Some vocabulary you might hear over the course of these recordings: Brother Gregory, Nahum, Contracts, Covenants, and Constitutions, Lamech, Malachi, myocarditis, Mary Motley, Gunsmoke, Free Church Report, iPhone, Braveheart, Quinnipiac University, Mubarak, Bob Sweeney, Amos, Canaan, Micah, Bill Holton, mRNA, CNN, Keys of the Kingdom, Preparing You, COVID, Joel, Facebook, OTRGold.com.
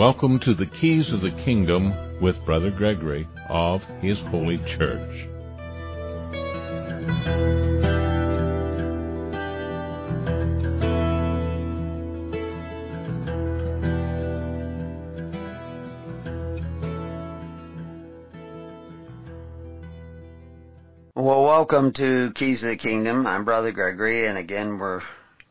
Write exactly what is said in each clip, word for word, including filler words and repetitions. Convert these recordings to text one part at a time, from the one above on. Welcome to the Keys of the Kingdom with Brother Gregory of His Holy Church. Well, welcome to Keys of the Kingdom. I'm Brother Gregory, and again, we're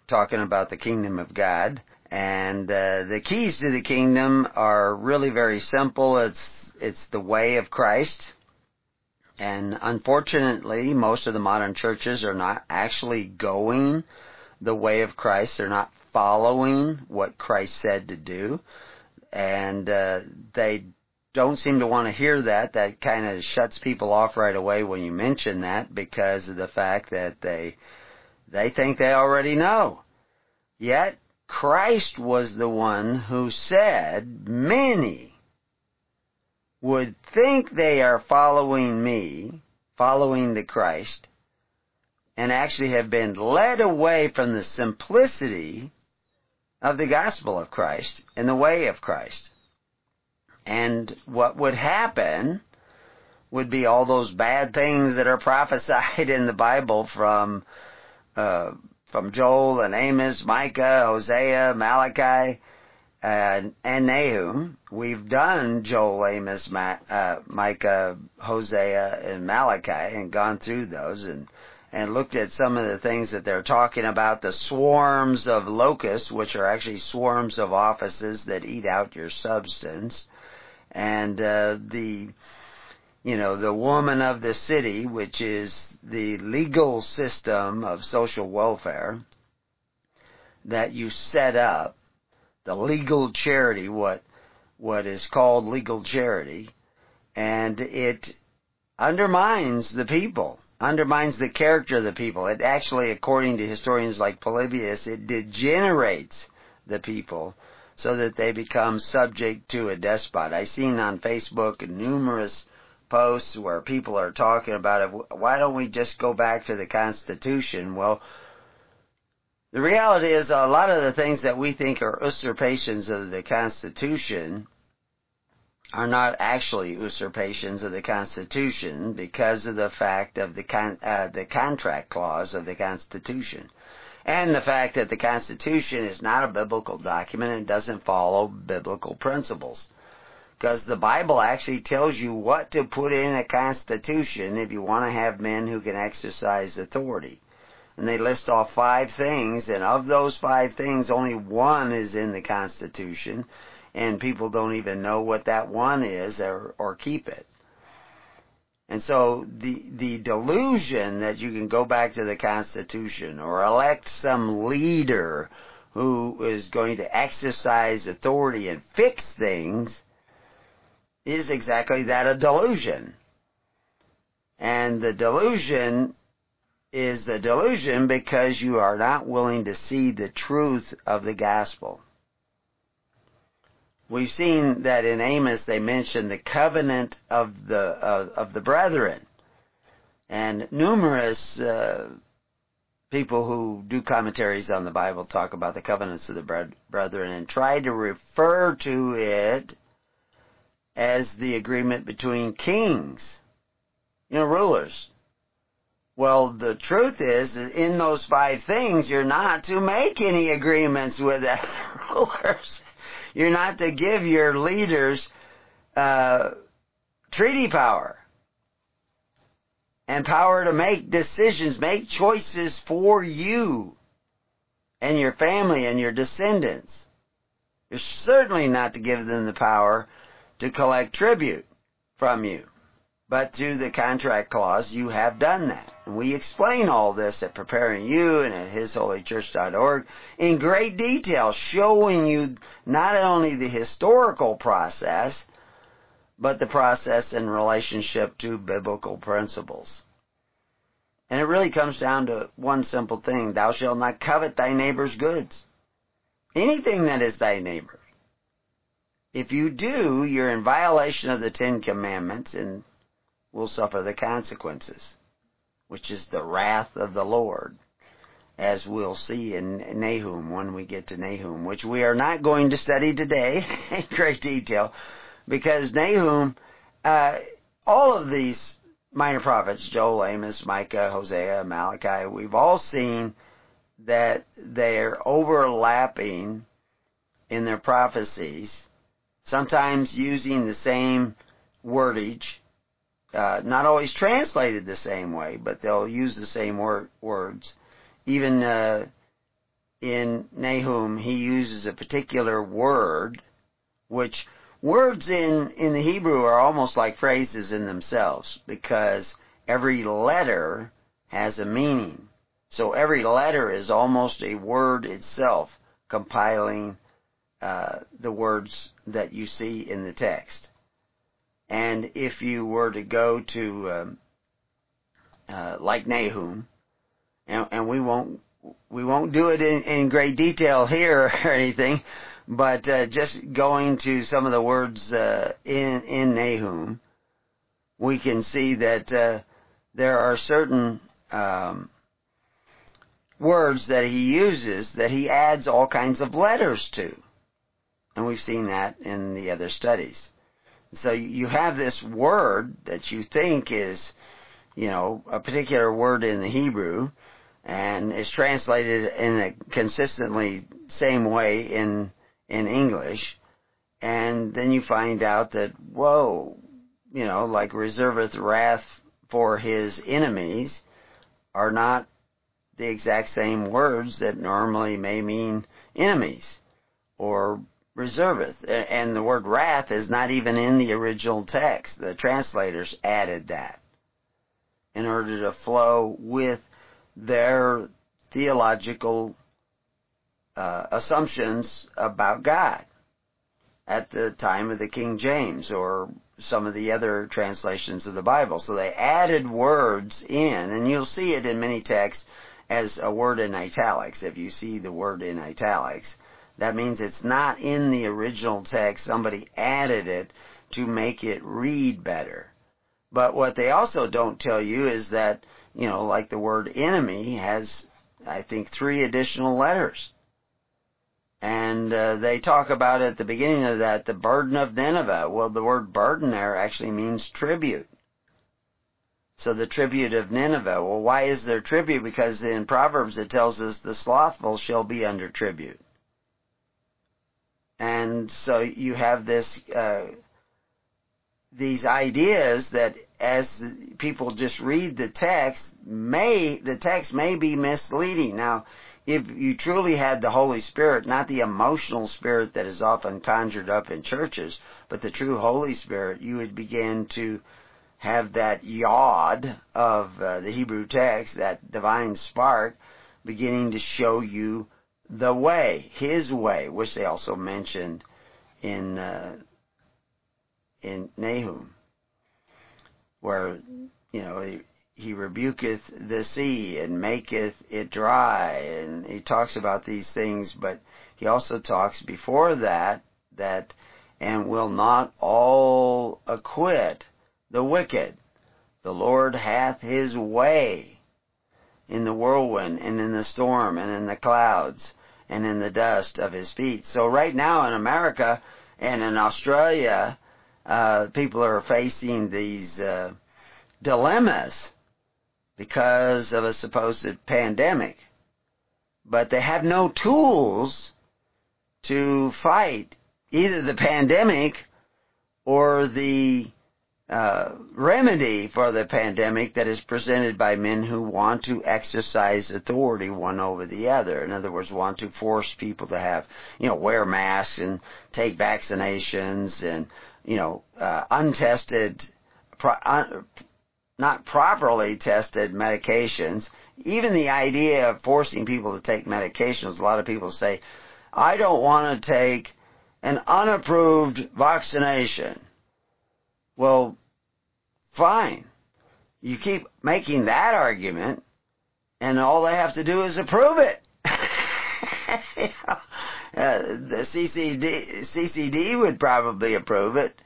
talking about the Kingdom of God. And uh, the keys to the kingdom are really very simple. It's it's the way of Christ. And unfortunately, most of the modern churches are not actually going the way of Christ. They're not following what Christ said to do. And uh, they don't seem to want to hear that. That kind of shuts people off right away when you mention that, because of the fact that they they think they already know. Yet Christ was the one who said, many would think they are following me, following the Christ, and actually have been led away from the simplicity of the gospel of Christ and the way of Christ. And what would happen would be all those bad things that are prophesied in the Bible from uh from Joel and Amos, Micah, Hosea, Malachi, and, and Nahum. We've done Joel, Amos, Ma, uh, Micah, Hosea, and Malachi, and gone through those and, and looked at some of the things that they're talking about, the swarms of locusts, which are actually swarms of offices that eat out your substance, and uh, the... you know, the woman of the city, which is the legal system of social welfare that you set up, the legal charity, what what is called legal charity, and it undermines the people, undermines the character of the people. It actually, according to historians like Polybius, it degenerates the people, so that they become subject to a despot. I've seen on Facebook numerous posts where people are talking about it. Why don't we just go back to the Constitution? Well, the reality is a lot of the things that we think are usurpations of the Constitution are not actually usurpations of the Constitution, because of the fact of the con- uh, the contract clause of the Constitution, and the fact that the Constitution is not a biblical document and doesn't follow biblical principles. Because the Bible actually tells you what to put in a constitution if you want to have men who can exercise authority. And they list off five things, and of those five things, only one is in the Constitution, and people don't even know what that one is or, or keep it. And so the the delusion that you can go back to the Constitution or elect some leader who is going to exercise authority and fix things is exactly that, a delusion. And the delusion is a delusion because you are not willing to see the truth of the gospel. We've seen that in Amos they mention the covenant of the of, of the brethren, and numerous uh, people who do commentaries on the Bible talk about the covenants of the brethren and try to refer to it as the agreement between kings, you know, rulers. Well, the truth is that in those five things, you're not to make any agreements with other rulers. You're not to give your leaders uh, treaty power and power to make decisions, make choices for you and your family and your descendants. You're certainly not to give them the power to collect tribute from you. But through the contract clause, you have done that. And we explain all this at Preparing You and at his holy church dot org in great detail, showing you not only the historical process, but the process in relationship to biblical principles. And it really comes down to one simple thing: thou shalt not covet thy neighbor's goods. Anything that is thy neighbor. If you do, you're in violation of the Ten Commandments and will suffer the consequences, which is the wrath of the Lord. as we'll see in Nahum when we get to Nahum, which we are not going to study today in great detail, because Nahum, uh, all of these minor prophets, Joel, Amos, Micah, Hosea, Malachi, we've all seen that they're overlapping in their prophecies, sometimes using the same wordage, uh, not always translated the same way, but they'll use the same wor- words. Even uh, in Nahum, he uses a particular word, which words in, in the Hebrew are almost like phrases in themselves, because every letter has a meaning. So every letter is almost a word itself, compiling uh, the words that you see in the text. And if you were to go to, um, uh, like Nahum, and, and we won't we won't do it in, in great detail here or anything, but uh, just going to some of the words uh, in in Nahum, we can see that uh, there are certain um, words that he uses that he adds all kinds of letters to, and we've seen that in the other studies. So you have this word that you think is, you know, a particular word in the Hebrew, and is translated in a consistently same way in in English, and then you find out that, whoa, you know, like reserveth wrath for his enemies are not the exact same words that normally may mean enemies or reserveth, and the word wrath is not even in the original text. The translators added that in order to flow with their theological uh, assumptions about God at the time of the King James or some of the other translations of the Bible. So they added words in, and you'll see it in many texts as a word in italics. If you see the word in italics, that means it's not in the original text. Somebody added it to make it read better. But what they also don't tell you is that, you know, like the word enemy has, I think, three additional letters. And uh, they talk about at the beginning of that, the burden of Nineveh. Well, the word burden there actually means tribute. So the tribute of Nineveh. Well, why is there tribute? Because in Proverbs it tells us the slothful shall be under tribute. And so you have this, uh, these ideas that as people just read the text, may, the text may be misleading. Now, if you truly had the Holy Spirit, not the emotional spirit that is often conjured up in churches, but the true Holy Spirit, you would begin to have that yod of uh, the Hebrew text, that divine spark, beginning to show you the way, his way, which they also mentioned in uh, in Nahum, where, you know, he, he rebuketh the sea and maketh it dry, and he talks about these things, but he also talks before that, that, and will not all acquit the wicked. The Lord hath his way in the whirlwind, and in the storm, and in the clouds, and in the dust of his feet. So right now in America and in Australia, uh, people are facing these uh, dilemmas because of a supposed pandemic. But they have no tools to fight either the pandemic or the uh, remedy for the pandemic that is presented by men who want to exercise authority one over the other. In other words, want to force people to have, you know, wear masks and take vaccinations and, you know, uh, untested, pro- un- not properly tested medications. Even the idea of forcing people to take medications, a lot of people say, I don't want to take an unapproved vaccination. Well, fine. You keep making that argument, and all they have to do is approve it. You know, uh, the C C D, C C D would probably approve it.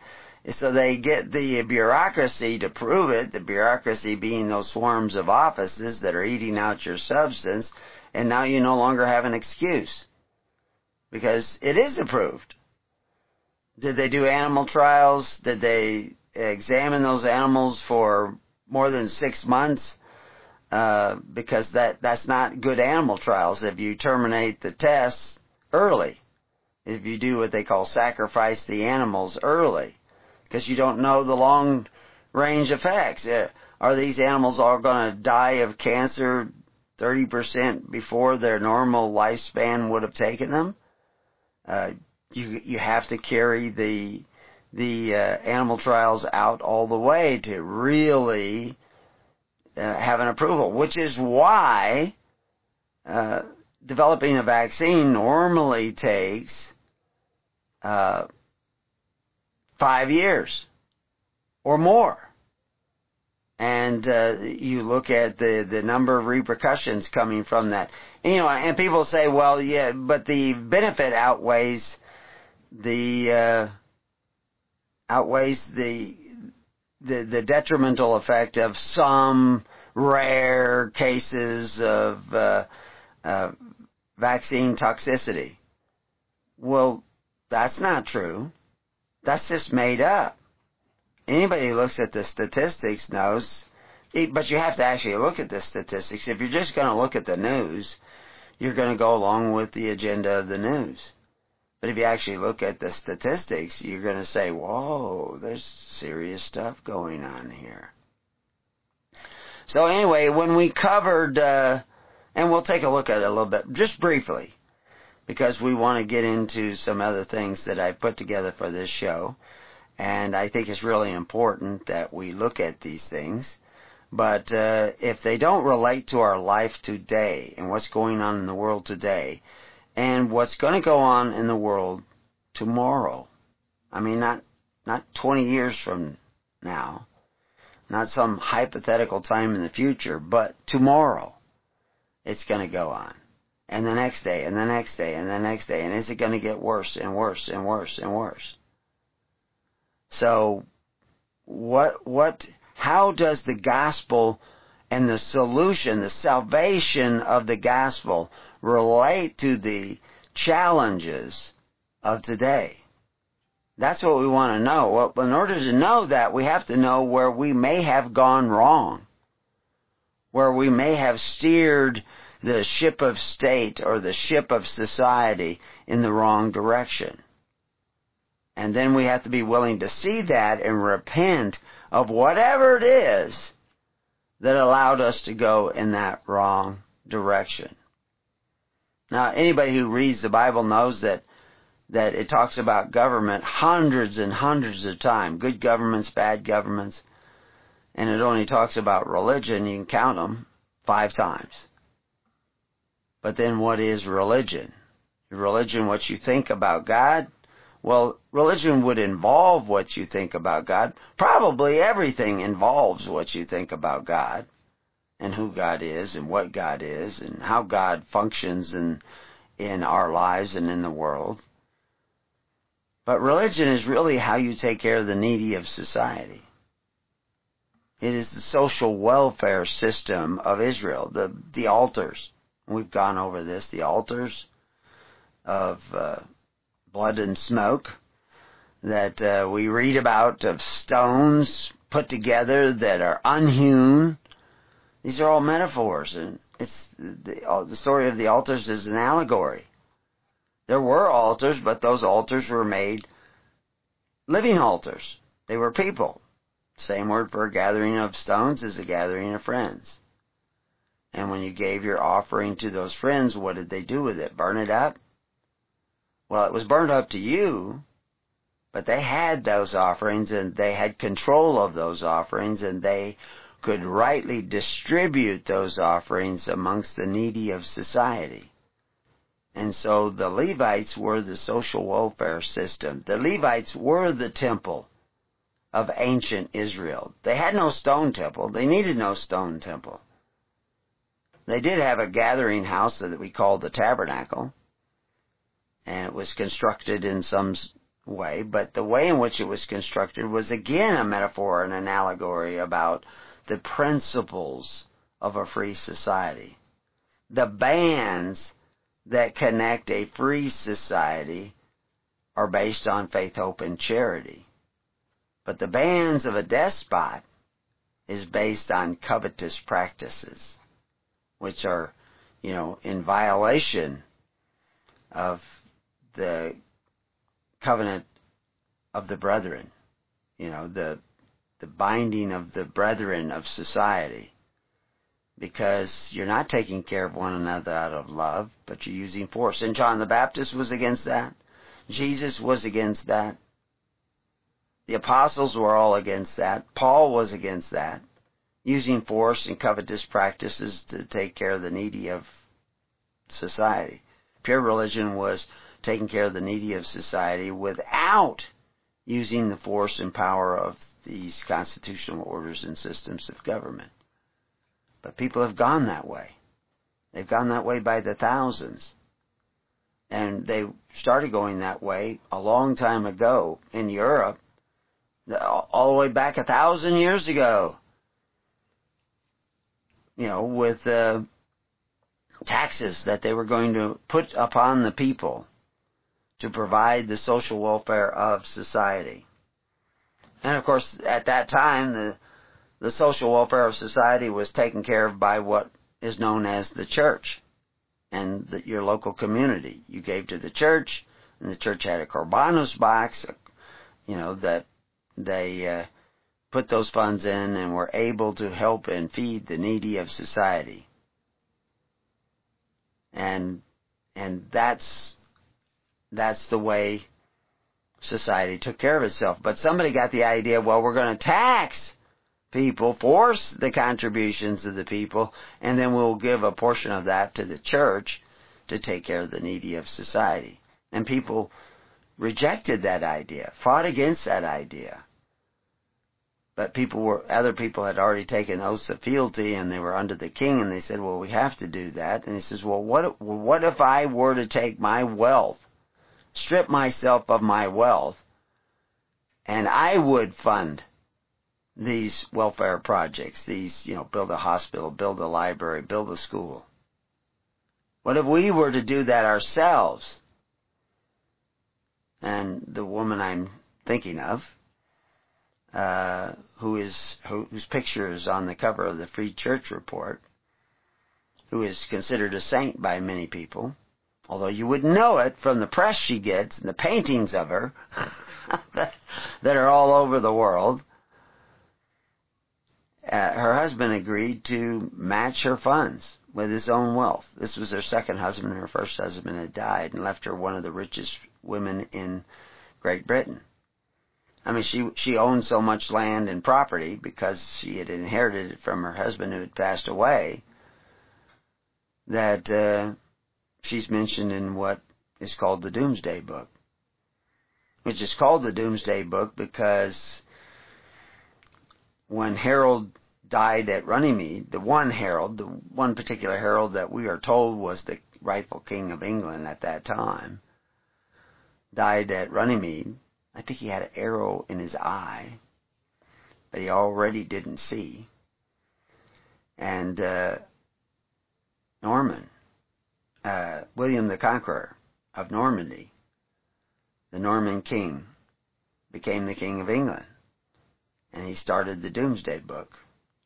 So they get the bureaucracy to prove it, the bureaucracy being those forms of offices that are eating out your substance and now you no longer have an excuse because it is approved. Did they do animal trials? Did they examine those animals for more than six months? Uh, because that, that's not good animal trials if you terminate the tests early, if you do what they call sacrifice the animals early, because you don't know the long-range effects. Uh, are these animals all going to die of cancer thirty percent before their normal lifespan would have taken them? Uh, you you have to carry the the uh, animal trials out all the way to really uh, have an approval, which is why uh, developing a vaccine normally takes uh, five years or more. And uh, you look at the, the number of repercussions coming from that. And, you know, and people say, well, yeah, but the benefit outweighs the uh, outweighs the, the the detrimental effect of some rare cases of uh, uh, vaccine toxicity. Well, that's not true. That's just made up. Anybody who looks at the statistics knows, but you have to actually look at the statistics. If you're just going to look at the news, you're going to go along with the agenda of the news. But if you actually look at the statistics, you're going to say, whoa, there's serious stuff going on here. So anyway, when we covered, uh, and we'll take a look at it a little bit, just briefly, because we want to get into some other things that I put together for this show. And I think it's really important that we look at these things. But uh, if they don't relate to our life today and what's going on in the world today and what's going to go on in the world tomorrow, I mean, not not twenty years from now, not some hypothetical time in the future, but tomorrow it's going to go on. And the next day, and the next day, and the next day. And is it going to get worse and worse and worse and worse? So, what, what, how does the gospel and the solution, the salvation of the gospel, relate to the challenges of today? That's what we want to know. Well, in order to know that, we have to know where we may have gone wrong, where we may have steered the ship of state or the ship of society in the wrong direction. And then we have to be willing to see that and repent of whatever it is that allowed us to go in that wrong direction. Now, anybody who reads the Bible knows that that it talks about government hundreds and hundreds of times. Good governments, bad governments. And it only talks about religion. You can count them five times. But then what is religion? Religion, what you think about God? Well, religion would involve what you think about God. Probably everything involves what you think about God and who God is and what God is and how God functions in, in our lives and in the world. But religion is really how you take care of the needy of society. It is the social welfare system of Israel, the, the altars. We've gone over this, the altars of... Uh, blood and smoke that uh, we read about, of stones put together that are unhewn. These are all metaphors, and it's the, the story of the altars is an allegory. There were altars, but those altars were made living altars. They were people. Same word for a gathering of stones is a gathering of friends. And when you gave your offering to those friends, what did they do with it? Burn it up? Well, it was burned up to you, but they had those offerings and they had control of those offerings and they could rightly distribute those offerings amongst the needy of society. And so the Levites were the social welfare system. The Levites were the temple of ancient Israel. They had no stone temple. They needed no stone temple. They did have a gathering house that we called the tabernacle. And it was constructed in some way, but the way in which it was constructed was again a metaphor and an allegory about the principles of a free society. the bands that connect a free society are based on faith, hope, and charity. But the bands of a despot is based on covetous practices, which are, you know, in violation of the covenant of the brethren, you know, the the binding of the brethren of society, because you're not taking care of one another out of love, but you're using force. And John the Baptist was against that. Jesus was against that. The apostles were all against that. Paul was against that, using force and covetous practices to take care of the needy of society. Pure religion was taking care of the needy of society without using the force and power of these constitutional orders and systems of government. But people have gone that way. They've gone that way by the thousands. And they started going that way a long time ago in Europe, all the way back a thousand years ago. You know, with uh, taxes that they were going to put upon the people to provide the social welfare of society. And of course, at that time, the, the social welfare of society was taken care of by what is known as the church and the, your local community. You gave to the church, and the church had a Corbanos box, you know, that they uh, put those funds in and were able to help and feed the needy of society. And and that's that's the way society took care of itself. But somebody got the idea, well, we're going to tax people, force the contributions of the people, and then we'll give a portion of that to the church to take care of the needy of society. And people rejected that idea, fought against that idea. But people were, other people had already taken oaths of fealty, and they were under the king, and they said, well, we have to do that. And he says, well, what, what if I were to take my wealth, strip myself of my wealth, and I would fund these welfare projects, these, you know, build a hospital, build a library, build a school. What if we were to do that ourselves? And the woman I'm thinking of, Uh, who is who, whose picture is on the cover of the Free Church Report, who is considered a saint by many people, although you wouldn't know it from the press she gets and the paintings of her that, that are all over the world. Uh, her husband agreed to match her funds with his own wealth. This was her second husband. Her first husband had died and left her one of the richest women in Great Britain. I mean, she she owned so much land and property because she had inherited it from her husband who had passed away that uh, she's mentioned in what is called the Doomsday Book, which is called the Doomsday Book because when Harold died at Runnymede, the one Harold, the one particular Harold that we are told was the rightful king of England at that time, died at Runnymede. I think he had an arrow in his eye that he already didn't see. And uh, Norman, uh, William the Conqueror of Normandy, the Norman king, became the king of England. And he started the Doomsday Book.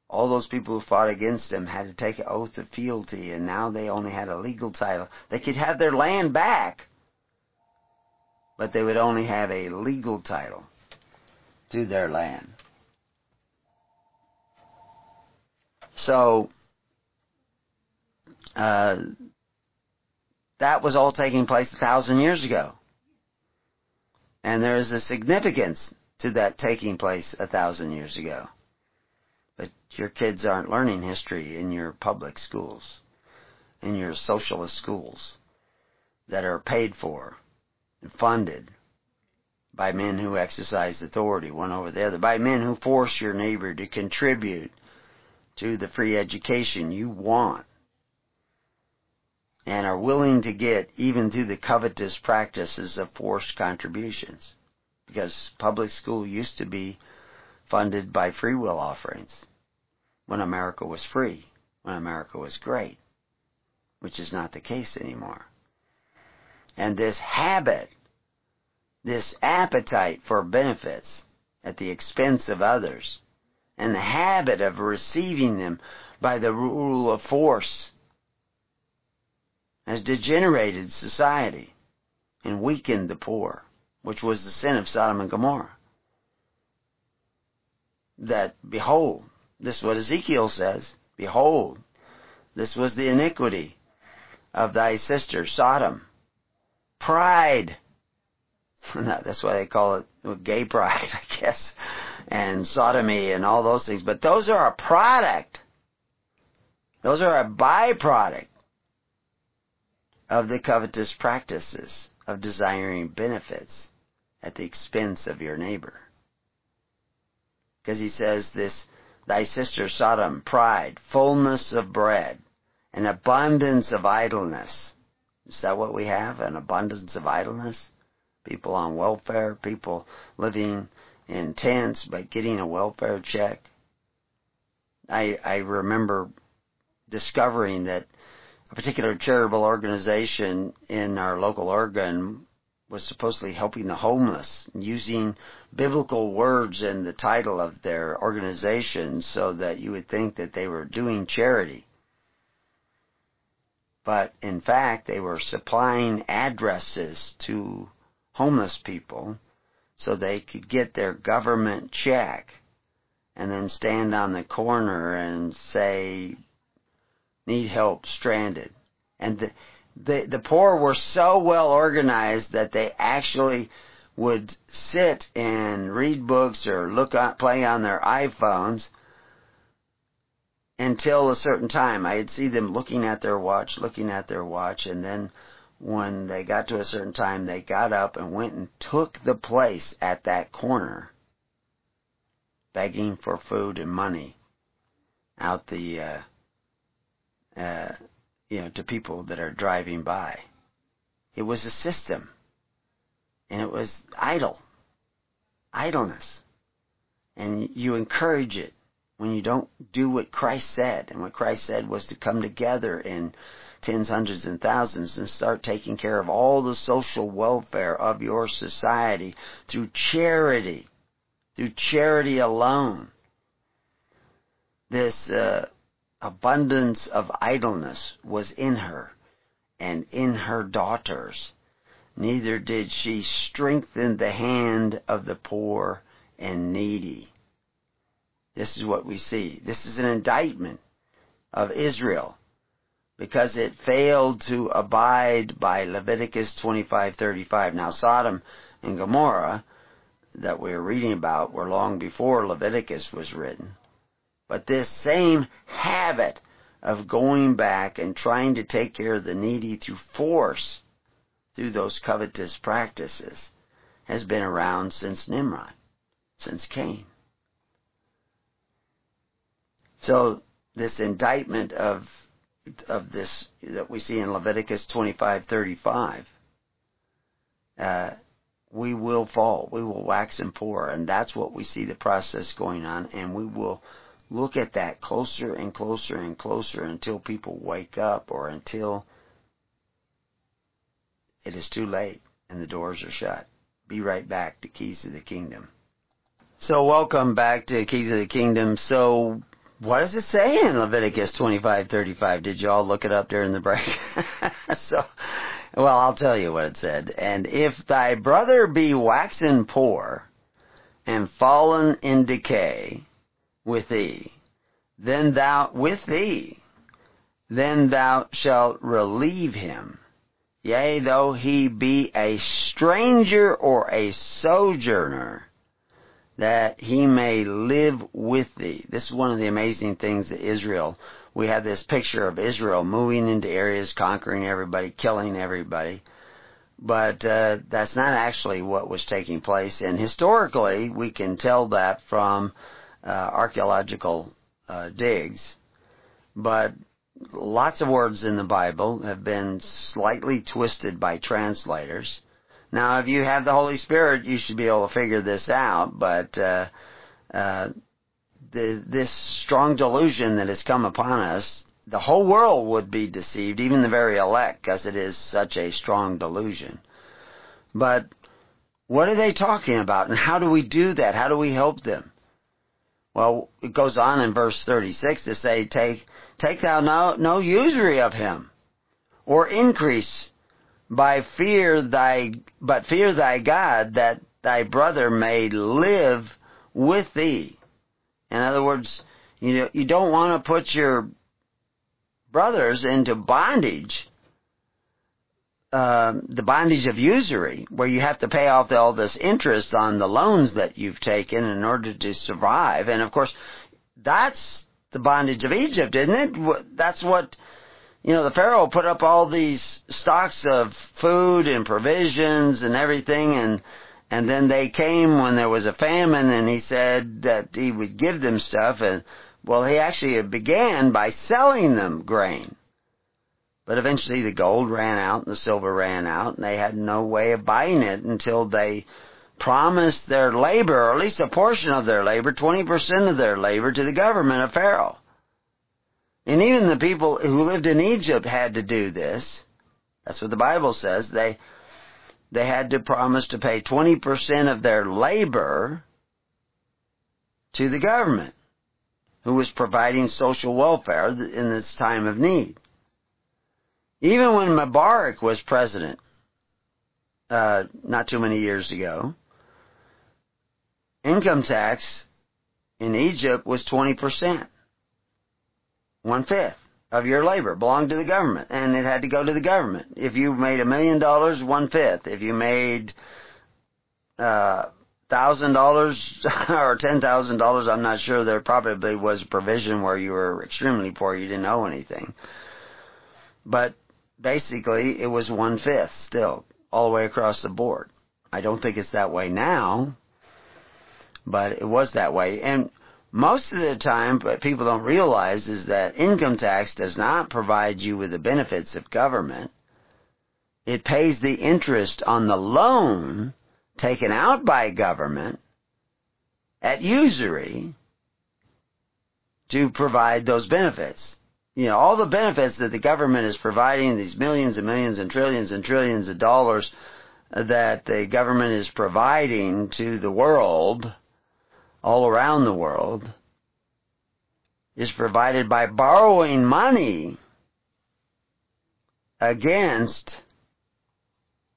All those people who fought against him had to take an oath of fealty, and now they only had a legal title. They could have their land back, but they would only have a legal title to their land. So, uh, that was all taking place a thousand years ago. And there is a significance to that taking place a thousand years ago. But your kids aren't learning history in your public schools, in your socialist schools that are paid for and funded by men who exercise authority one over the other, by men who force your neighbor to contribute to the free education you want and are willing to get even through the covetous practices of forced contributions, because public school used to be funded by free will offerings when America was free, when America was great. which is not the case anymore. And this habit, this appetite for benefits at the expense of others, and the habit of receiving them by the rule of force, has degenerated society and weakened the poor, which was the sin of Sodom and Gomorrah. That, behold, this is what Ezekiel says, behold, this was the iniquity of thy sister Sodom. Pride. That's why they call it gay pride, I guess, and sodomy and all those things. But those are a product. Those are a byproduct of the covetous practices of desiring benefits at the expense of your neighbor. Because he says this, thy sister Sodom, pride, fullness of bread, an abundance of idleness. Is that what we have? An abundance of idleness? People on welfare, people living in tents but getting a welfare check. I I remember discovering that a particular charitable organization in our local Oregon was supposedly helping the homeless, using biblical words in the title of their organization so that you would think that they were doing charity. But in fact, they were supplying addresses to homeless people so they could get their government check and then stand on the corner and say, need help, stranded. And the, the, the poor were so well organized that they actually would sit and read books or look at, play on their iPhones until a certain time. I'd see them looking at their watch, looking at their watch, and then when they got to a certain time, they got up and went and took the place at that corner, begging for food and money out the, uh, uh, you know, to people that are driving by. It was a system, and it was idle, idleness. And you encourage it when you don't do what Christ said. And what Christ said was to come together and tens, hundreds, and thousands, and start taking care of all the social welfare of your society through charity, through charity alone. This uh, abundance of idleness was in her and in her daughters. Neither did she strengthen the hand of the poor and needy. This is what we see. This is an indictment of Israel, because it failed to abide by Leviticus twenty-five thirty-five. Now, Sodom and Gomorrah that we're reading about were long before Leviticus was written. But this same habit of going back and trying to take care of the needy through force, through those covetous practices, has been around since Nimrod, since Cain. So, this indictment of of this that we see in Leviticus twenty-five thirty-five, uh, we will fall, we will wax and pour, and that's what we see the process going on, and we will look at that closer and closer and closer until people wake up or until it is too late and the doors are shut. Be right back to Keys of the Kingdom. So welcome back to Keys of the Kingdom. So what does it say in Leviticus twenty-five thirty-five? Did you all look it up during the break? So, well, I'll tell you what it said. And if thy brother be waxen poor and fallen in decay with thee, then thou with thee, then thou shalt relieve him. Yea, though he be a stranger or a sojourner, that he may live with thee. This is one of the amazing things that Israel, we have this picture of Israel moving into areas, conquering everybody, killing everybody. But uh, that's not actually what was taking place. And historically, we can tell that from uh, archaeological uh, digs. But lots of words in the Bible have been slightly twisted by translators. Now, if you have the Holy Spirit, you should be able to figure this out, but uh, uh, the, this strong delusion that has come upon us the whole world would be deceived, even the very elect, because it is such a strong delusion. But what are they talking about, and how do we do that? How do we help them? Well, it goes on in verse thirty-six to say, Take, take thou no, no usury of him, or increase by fear thy, but fear thy God, that thy brother may live with thee. In other words, you know, you don't want to put your brothers into bondage, uh, the bondage of usury, where you have to pay off all this interest on the loans that you've taken in order to survive. And of course, that's the bondage of Egypt, isn't it? That's what, you know, the Pharaoh put up all these stocks of food and provisions and everything, and and then they came when there was a famine, and he said that he would give them stuff. And well, he actually began by selling them grain. But eventually the gold ran out and the silver ran out, and they had no way of buying it until they promised their labor, or at least a portion of their labor, twenty percent of their labor, to the government of Pharaoh. And even the people who lived in Egypt had to do this. That's what the Bible says. They They had to promise to pay twenty percent of their labor to the government, who was providing social welfare in its time of need. Even when Mubarak was president, uh, not too many years ago, income tax in Egypt was twenty percent. One-fifth of your labor belonged to the government, and it had to go to the government. If you made a million dollars, one-fifth. If you made uh, one thousand dollars or ten thousand dollars, I'm not sure, there probably was a provision where you were extremely poor, you didn't owe anything. But basically, it was one-fifth still, all the way across the board. I don't think it's that way now, but it was that way. And most of the time, what people don't realize is that income tax does not provide you with the benefits of government. It pays the interest on the loan taken out by government at usury to provide those benefits. You know, all the benefits that the government is providing, these millions and millions and trillions and trillions of dollars that the government is providing to the world, all around the world, is provided by borrowing money against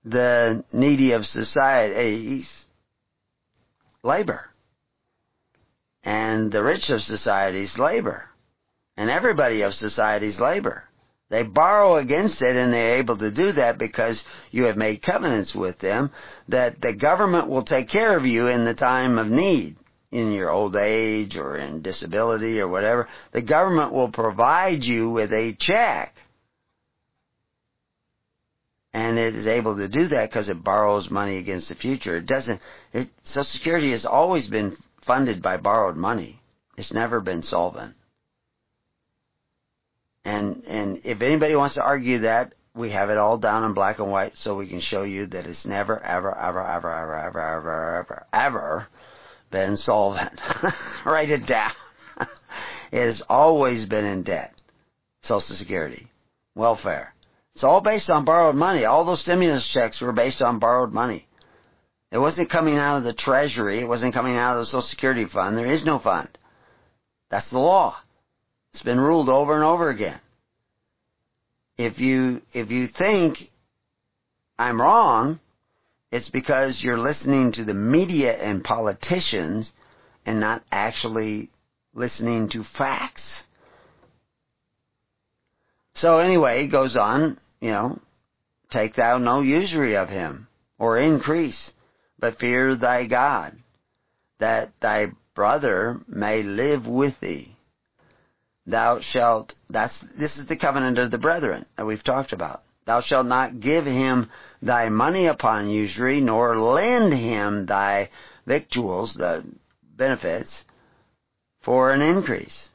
the needy of society's labor, and the rich of society's labor, and everybody of society's labor. They borrow against it, and they're able to do that because you have made covenants with them that the government will take care of you in the time of need. In your old age or in disability or whatever, the government will provide you with a check. And it is able to do that because it borrows money against the future. It doesn't, it, Social Security has always been funded by borrowed money. It's never been solvent. And, and if anybody wants to argue that, we have it all down in black and white so we can show you that it's never, ever, ever, ever, ever, ever, ever, ever, ever been solvent. Write it down. It has always been in debt. Social Security, welfare. It's all based on borrowed money. All those stimulus checks were based on borrowed money. It wasn't coming out of the Treasury. It wasn't coming out of the Social Security fund. There is no fund. That's the law. It's been ruled over and over again. If you, if you think I'm wrong, it's because you're listening to the media and politicians and not actually listening to facts. So anyway, it goes on, you know, take thou no usury of him, or increase, but fear thy God, that thy brother may live with thee. Thou shalt, that's, this is the covenant of the brethren that we've talked about. Thou shalt not give him thy money upon usury, nor lend him thy victuals, the benefits, for an increase.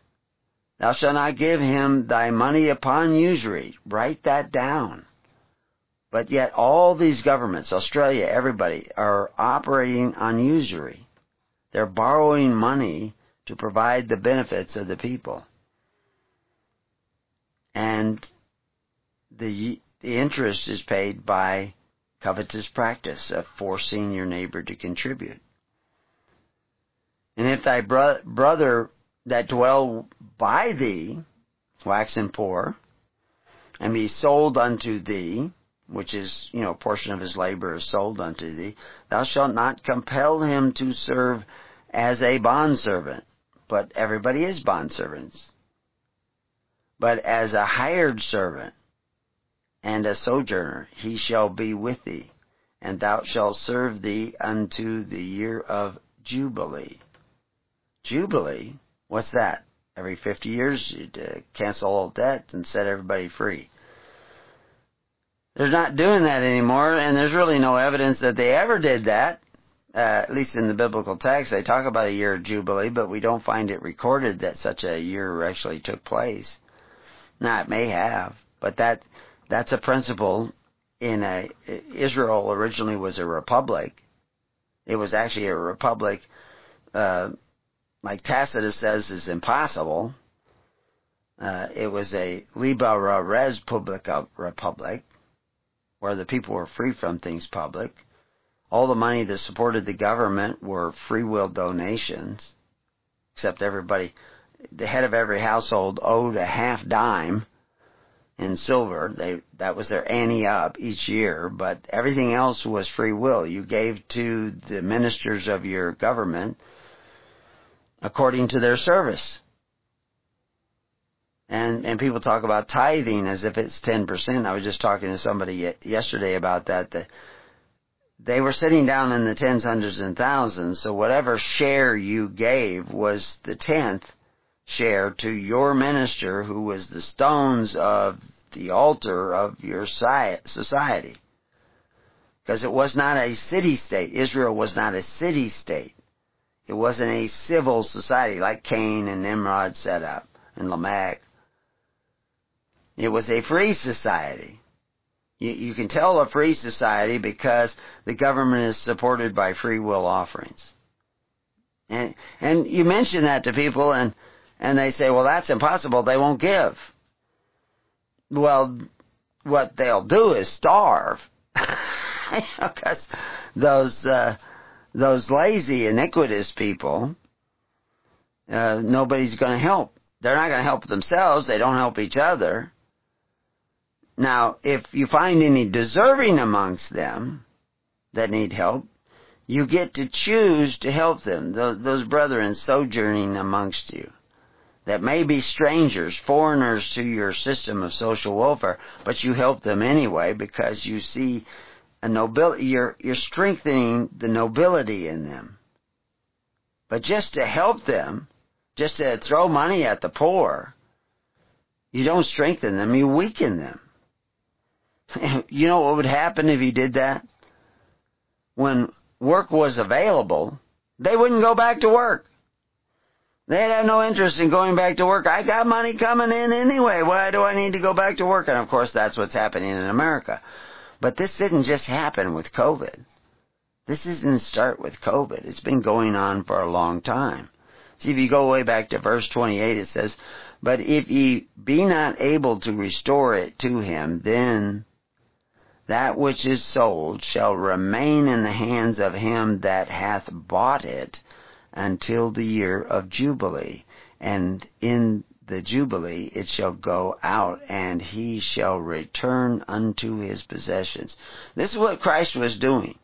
Thou shalt not give him thy money upon usury. Write that down. But yet all these governments, Australia, everybody, are operating on usury. They're borrowing money to provide the benefits of the people. and the the interest is paid by covetous practice of forcing your neighbor to contribute. And if thy bro- brother that dwell by thee waxen poor, and be sold unto thee, which is, you know, a portion of his labor is sold unto thee, thou shalt not compel him to serve as a bondservant. But everybody is bondservants. But as a hired servant and a sojourner, he shall be with thee, and thou shalt serve thee unto the year of Jubilee. Jubilee? What's that? Every fifty years, you'd uh, cancel all debt and set everybody free. They're not doing that anymore, and there's really no evidence that they ever did that. Uh, at least in the biblical text, they talk about a year of Jubilee, but we don't find it recorded that such a year actually took place. Now, it may have, but that that's a principle in a... Israel originally was a republic. It was actually a republic, uh, like Tacitus says, is impossible. Uh, it was a libera res publica republic, where the people were free from things public. All the money that supported the government were free will donations, except everybody, the head of every household owed a half dime in silver. They, that was their ante up each year, but everything else was free will. You gave to the ministers of your government according to their service. And and people talk about tithing as if it's ten percent. I was just talking to somebody yesterday about that, that they were sitting down in the tens, hundreds, and thousands, so whatever share you gave was the tenth share to your minister, who was the stones of the altar of your society. Because it was not a city-state. Israel was not a city-state. It wasn't a civil society like Cain and Nimrod set up, and Lamech. It was a free society. You, you can tell a free society because the government is supported by free will offerings. And and you mention that to people, and, and they say, well, that's impossible, they won't give. Well, what they'll do is starve. Because those, uh, those lazy, iniquitous people, uh, nobody's going to help. They're not going to help themselves. They don't help each other. Now, if you find any deserving amongst them that need help, you get to choose to help them, those, those brethren sojourning amongst you, that may be strangers, foreigners to your system of social welfare, but you help them anyway because you see a nobility, you're, you're strengthening the nobility in them. But just to help them, just to throw money at the poor, you don't strengthen them, you weaken them. You know what would happen if you did that? When work was available, they wouldn't go back to work. They'd have no interest in going back to work. I got money coming in anyway. Why do I need to go back to work? And, of course, that's what's happening in America. But this didn't just happen with COVID. This didn't start with COVID. It's been going on for a long time. See, if you go way back to verse twenty-eight, it says, "But if ye be not able to restore it to him, then that which is sold shall remain in the hands of him that hath bought it until the year of Jubilee. And in the Jubilee it shall go out, and he shall return unto his possessions." This is what Christ was doing.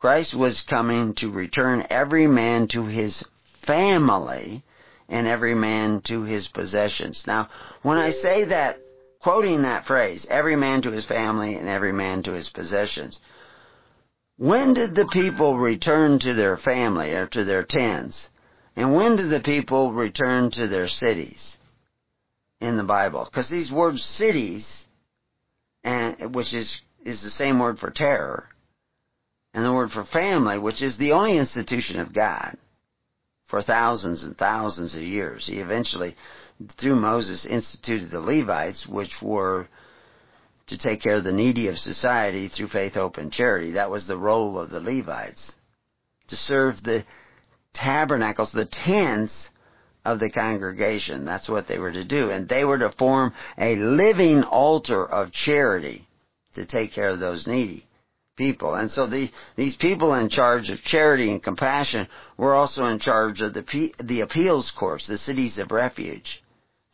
Christ was coming to return every man to his family and every man to his possessions. Now, when I say that, quoting that phrase, every man to his family and every man to his possessions, when did the people return to their family or to their tents? And when did the people return to their cities in the Bible? Because these words cities, and which is, is the same word for terror, and the word for family, which is the only institution of God, for thousands and thousands of years. He eventually, through Moses, instituted the Levites, which were to take care of the needy of society through faith, hope, and charity. That was the role of the Levites, to serve the tabernacles, the tents of the congregation. That's what they were to do. And they were to form a living altar of charity to take care of those needy people. And so the, these people in charge of charity and compassion were also in charge of the, the appeals courts, the cities of refuge,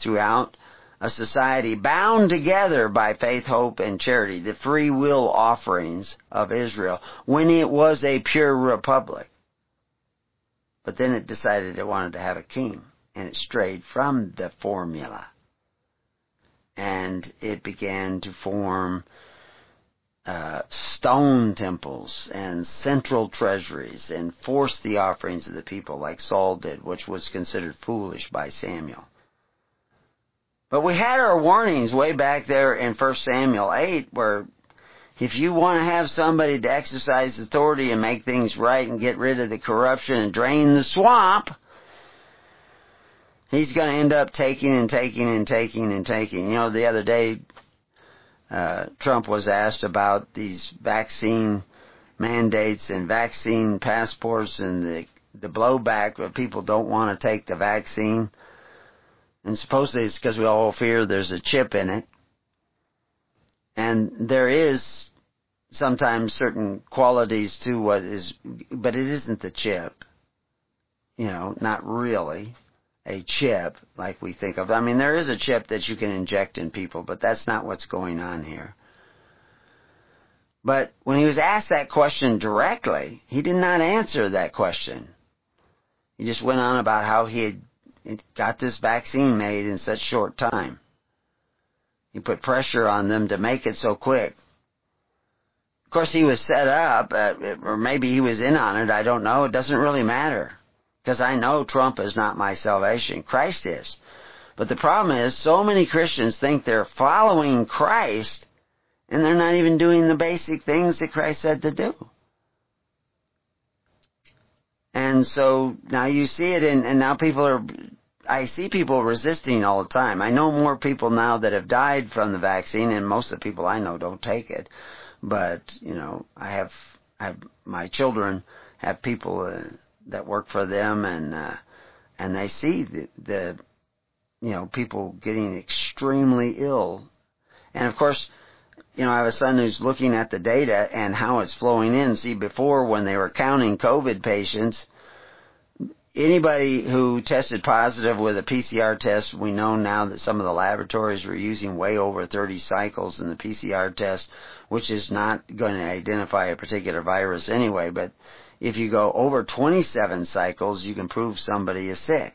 throughout a society bound together by faith, hope, and charity, the free will offerings of Israel, when it was a pure republic. But then it decided it wanted to have a king, and it strayed from the formula. And it began to form uh, stone temples and central treasuries and forced the offerings of the people like Saul did, which was considered foolish by Samuel. But we had our warnings way back there in First Samuel eight, where if you want to have somebody to exercise authority and make things right and get rid of the corruption and drain the swamp, he's going to end up taking and taking and taking and taking. You know, the other day, uh, Trump was asked about these vaccine mandates and vaccine passports and the, the blowback where people don't want to take the vaccine. And supposedly it's because we all fear there's a chip in it. And there is sometimes certain qualities to what is, but it isn't the chip. You know, not really a chip like we think of. I mean, there is a chip that you can inject in people, but that's not what's going on here. But when he was asked that question directly, he did not answer that question. He just went on about how he had It got this vaccine made in such short time. He put pressure on them to make it so quick. Of course, he was set up, uh, or maybe he was in on it. I don't know. It doesn't really matter, because I know Trump is not my salvation. Christ is. But the problem is, so many Christians think they're following Christ, and they're not even doing the basic things that Christ said to do. And so now you see it, in, and now people are... I see people resisting all the time. I know more people now that have died from the vaccine, and most of the people I know don't take it. But, you know, I have, I have my children have people uh, that work for them, and uh, and they see the, the, you know, people getting extremely ill. And, of course, you know, I have a son who's looking at the data and how it's flowing in. See, before, when they were counting COVID patients, anybody who tested positive with a P C R test, we know now that some of the laboratories were using way over thirty cycles in the P C R test, which is not going to identify a particular virus anyway. But if you go over twenty-seven cycles, you can prove somebody is sick.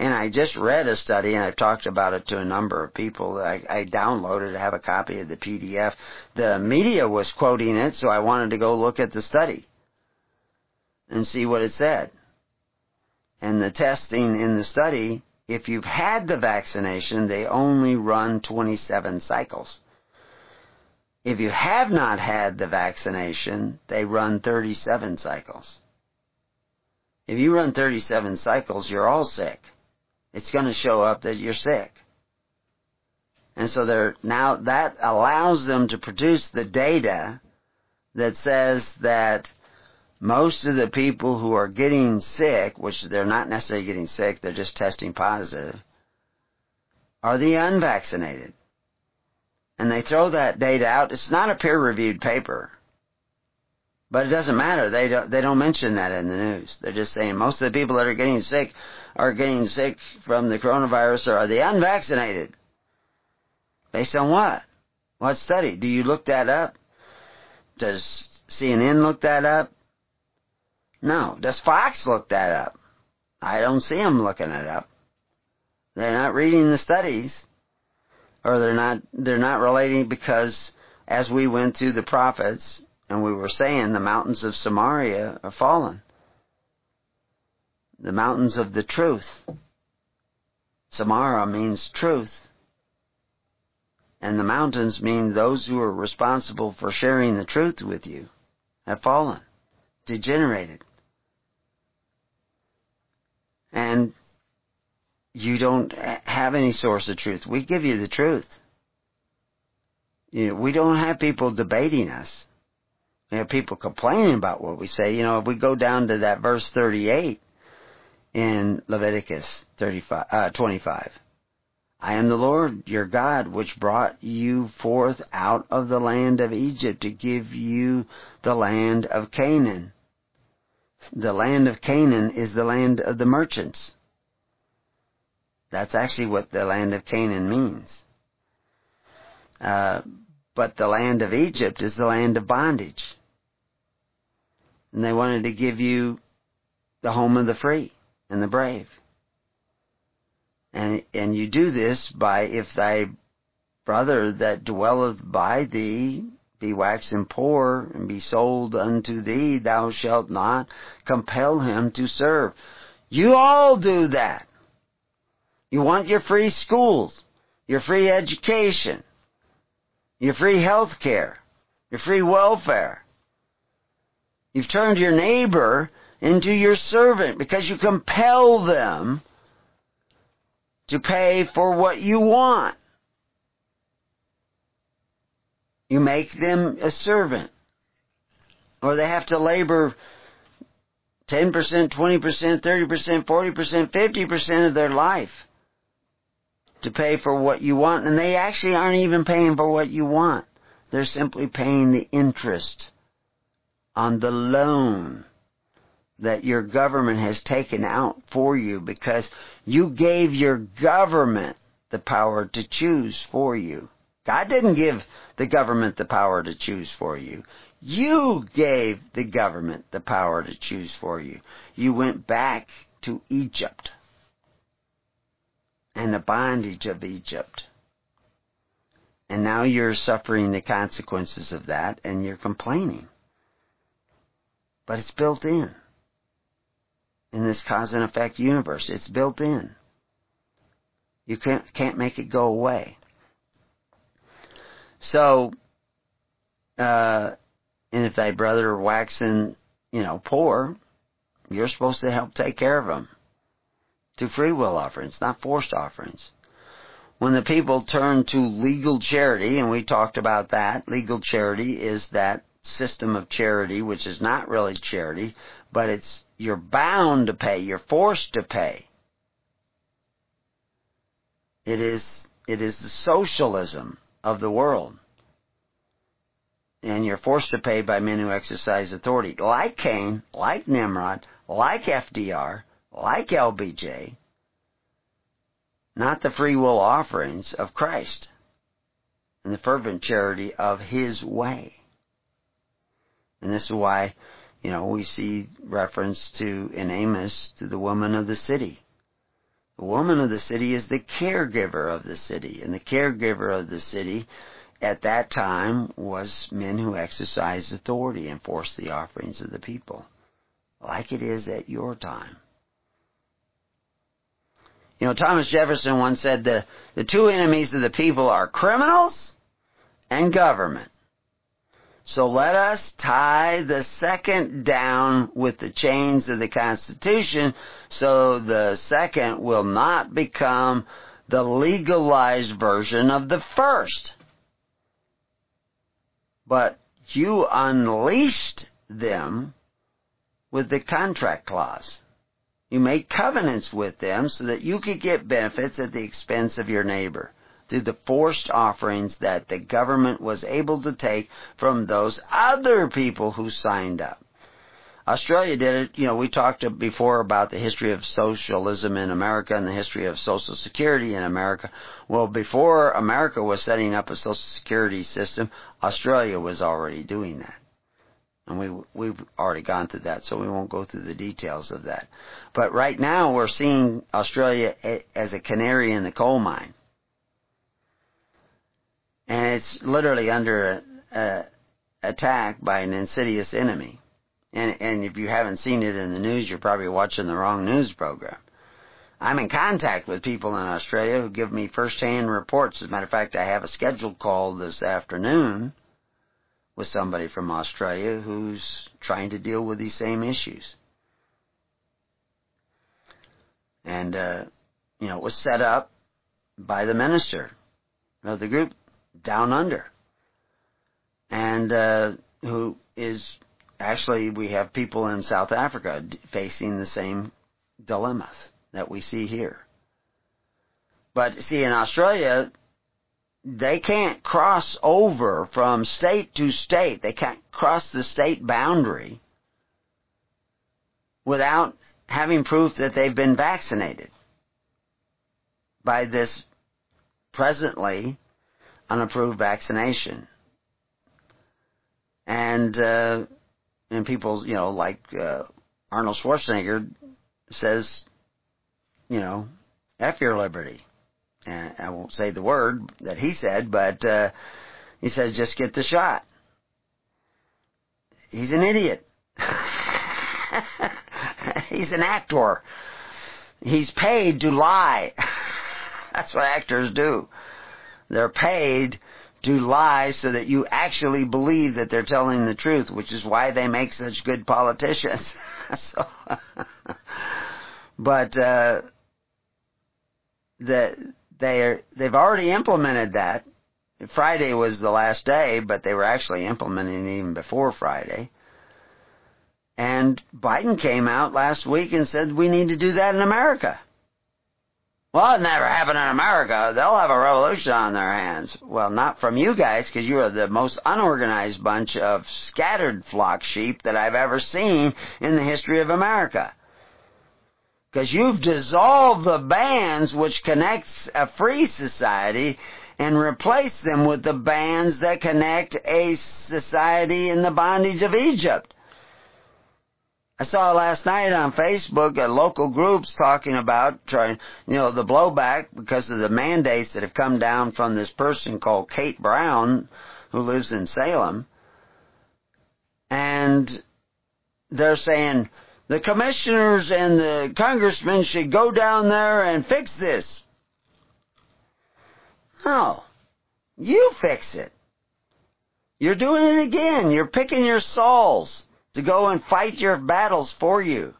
And I just read a study, and I've talked about it to a number of people. I, I downloaded, I have a copy of the P D F. The media was quoting it, so I wanted to go look at the study and see what it said. And the testing in the study, if you've had the vaccination, they only run twenty-seven cycles. If you have not had the vaccination, they run thirty-seven cycles. If you run thirty-seven cycles, you're all sick. It's going to show up that you're sick. And so they're, now that allows them to produce the data that says that most of the people who are getting sick, which they're not necessarily getting sick, they're just testing positive, are the unvaccinated. And they throw that data out. It's not a peer-reviewed paper. But it doesn't matter. They don't, they don't mention that in the news. They're just saying most of the people that are getting sick are getting sick from the coronavirus or are the unvaccinated. Based on what? What study? Do you look that up? Does C N N look that up? No. Does Fox look that up? I don't see them looking it up. They're not reading the studies, or they're not, they're not relating, because as we went through the prophets, and we were saying the mountains of Samaria are fallen. The mountains of the truth. Samara means truth. And the mountains mean those who are responsible for sharing the truth with you have fallen, degenerated. And you don't have any source of truth. We give you the truth. You know, we don't have people debating us. We have people complaining about what we say. You know, if we go down to that verse thirty-eight in Leviticus thirty-five, uh, twenty-five. I am the Lord your God, which brought you forth out of the land of Egypt to give you the land of Canaan. The land of Canaan is the land of the merchants. That's actually what the land of Canaan means. Uh, but the land of Egypt is the land of bondage. And they wanted to give you the home of the free and the brave. And and you do this by, if thy brother that dwelleth by thee be waxen poor and be sold unto thee, thou shalt not compel him to serve. You all do that. You want your free schools, your free education, your free health care, your free welfare. You've turned your neighbor into your servant because you compel them to pay for what you want. You make them a servant. Or they have to labor ten percent, twenty percent, thirty percent, forty percent, fifty percent of their life to pay for what you want. And they actually aren't even paying for what you want. They're simply paying the interest on the loan that your government has taken out for you, because you gave your government the power to choose for you. God didn't give the government the power to choose for you. You gave the government the power to choose for you. You went back to Egypt and the bondage of Egypt. And now you're suffering the consequences of that, and you're complaining. But it's built in. In this cause and effect universe, it's built in. You can't can't make it go away. So, uh, and if thy brother waxen, you know, poor, you're supposed to help take care of him through free will offerings, not forced offerings. When the people turn to legal charity, and we talked about that, legal charity is that system of charity, which is not really charity, but it's you're bound to pay. You're forced to pay. It is it is the socialism of the world. And you're forced to pay by men who exercise authority. Like Cain, like Nimrod, like F D R, like L B J. Not the free will offerings of Christ. And the fervent charity of His way. And this is why, you know, we see reference to, in Amos, to the woman of the city. The woman of the city is the caregiver of the city. And the caregiver of the city at that time was men who exercised authority and forced the offerings of the people, like it is at your time. You know, Thomas Jefferson once said, the, the two enemies of the people are criminals and government. So let us tie the second down with the chains of the Constitution, so the second will not become the legalized version of the first. But you unleashed them with the contract clause. You made covenants with them so that you could get benefits at the expense of your neighbor, through the forced offerings that the government was able to take from those other people who signed up. Australia did it. You know, we talked before about the history of socialism in America and the history of Social Security in America. Well, before America was setting up a Social Security system, Australia was already doing that. And we, we've already gone through that, so we won't go through the details of that. But right now, we're seeing Australia as a canary in the coal mine. And it's literally under a, a attack by an insidious enemy. And, and if you haven't seen it in the news, you're probably watching the wrong news program. I'm in contact with people in Australia who give me first-hand reports. As a matter of fact, I have a scheduled call this afternoon with somebody from Australia who's trying to deal with these same issues. And, uh, you know, it was set up by the minister of the group Down Under, and uh, who is actually, we have people in South Africa facing the same dilemmas that we see here. But see, in Australia, they can't cross over from state to state. They can't cross the state boundary without having proof that they've been vaccinated by this presently unapproved vaccination. And uh, and people, you know, like uh, Arnold Schwarzenegger says, you know, F your liberty. And I won't say the word that he said, but uh, he says, just get the shot. He's an idiot. He's an actor. He's paid to lie. That's what actors do. They're paid to lie so that you actually believe that they're telling the truth, which is why they make such good politicians. so, but uh, the, they are, they've already implemented that. Friday was the last day, but they were actually implementing it even before Friday. And Biden came out last week and said, we need to do that in America. Well, it never happened in America. They'll have a revolution on their hands. Well, not from you guys, because you are the most unorganized bunch of scattered flock sheep that I've ever seen in the history of America. Because you've dissolved the bands which connects a free society and replaced them with the bands that connect a society in the bondage of Egypt. I saw last night on Facebook uh, local groups talking about trying, you know, the blowback because of the mandates that have come down from this person called Kate Brown, who lives in Salem. And they're saying the commissioners and the congressmen should go down there and fix this. No, you fix it. You're doing it again. You're picking your souls to go and fight your battles for you.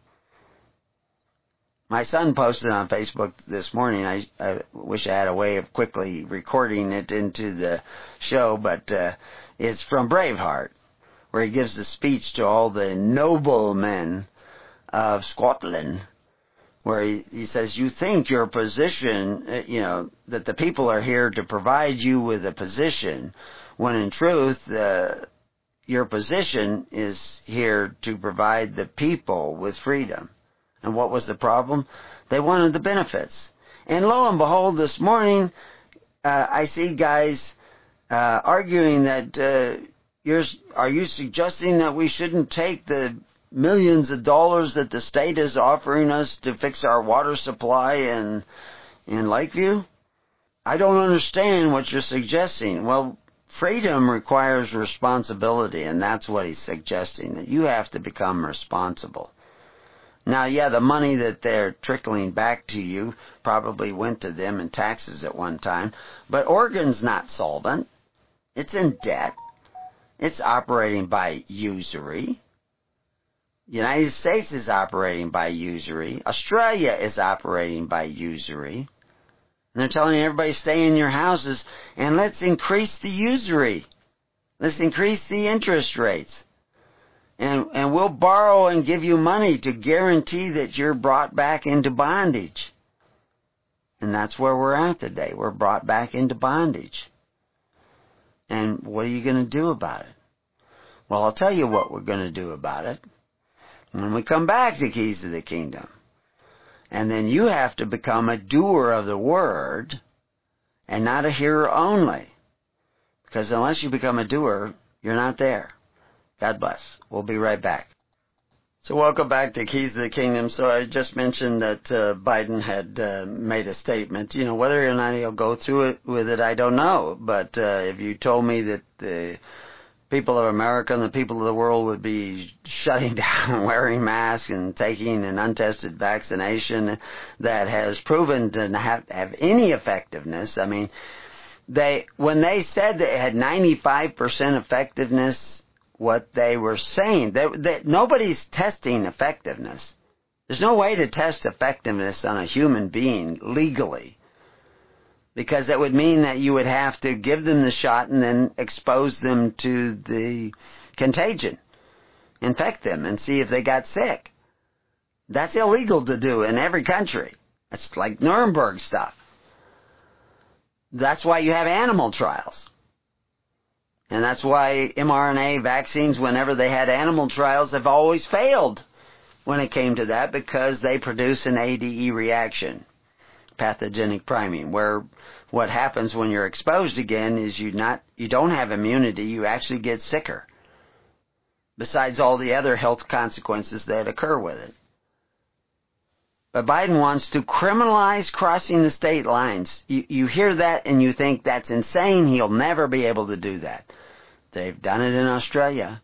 My son posted on Facebook this morning. I, I wish I had a way of quickly recording it into the show, but uh, it's from Braveheart, where he gives the speech to all the noblemen of Scotland, where he, he says, you think your position, you know, that the people are here to provide you with a position, when in truth, uh, your position is here to provide the people with freedom. And what was the problem? They wanted the benefits. And lo and behold, this morning, uh, I see guys uh, arguing that, uh, you're, are you suggesting that we shouldn't take the millions of dollars that the state is offering us to fix our water supply in, in Lakeview? I don't understand what you're suggesting. Well, freedom requires responsibility, and that's what he's suggesting, that you have to become responsible. Now, yeah, the money that they're trickling back to you probably went to them in taxes at one time, but Oregon's not solvent. It's in debt. It's operating by usury. The United States is operating by usury. Australia is operating by usury. And they're telling everybody, stay in your houses and let's increase the usury. Let's increase the interest rates. And and we'll borrow and give you money to guarantee that you're brought back into bondage. And that's where we're at today. We're brought back into bondage. And what are you going to do about it? Well, I'll tell you what we're going to do about it when we come back to Keys of the Kingdom. And then you have to become a doer of the word and not a hearer only. Because unless you become a doer, you're not there. God bless. We'll be right back. So welcome back to Keys of the Kingdom. So I just mentioned that uh, Biden had uh, made a statement. You know, whether or not he'll go through it with it, I don't know. But uh, if you told me that the people of America and the people of the world would be shutting down, wearing masks, and taking an untested vaccination that has proven to not have, have any effectiveness. I mean, they when they said that it had ninety-five percent effectiveness, what they were saying, they, they, nobody's testing effectiveness. There's no way to test effectiveness on a human being legally, because that would mean that you would have to give them the shot and then expose them to the contagion, infect them, and see if they got sick. That's illegal to do in every country. That's like Nuremberg stuff. That's why you have animal trials. And that's why mRNA vaccines, whenever they had animal trials, have always failed when it came to that, because they produce an A D E reaction, pathogenic priming, where what happens when you're exposed again is you not you don't have immunity, you actually get sicker, besides all the other health consequences that occur with it. But Biden wants to criminalize crossing the state lines. You, you hear that and you think that's insane. He'll never be able to do that. They've done it in Australia.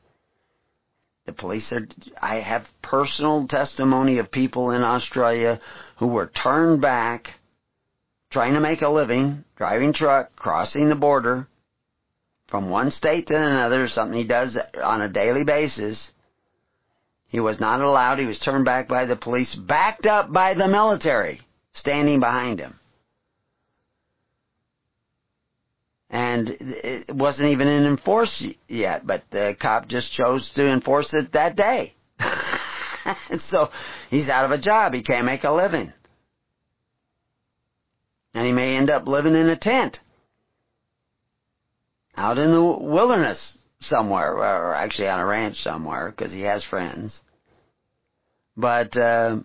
The police are... I have personal testimony of people in Australia who were turned back, trying to make a living, driving truck, crossing the border from one state to another, something he does on a daily basis. He was not allowed. He was turned back by the police, backed up by the military, standing behind him. And it wasn't even in enforce yet, but the cop just chose to enforce it that day. And so he's out of a job. He can't make a living. And he may end up living in a tent out in the wilderness somewhere, or actually on a ranch somewhere, because he has friends. But, uh,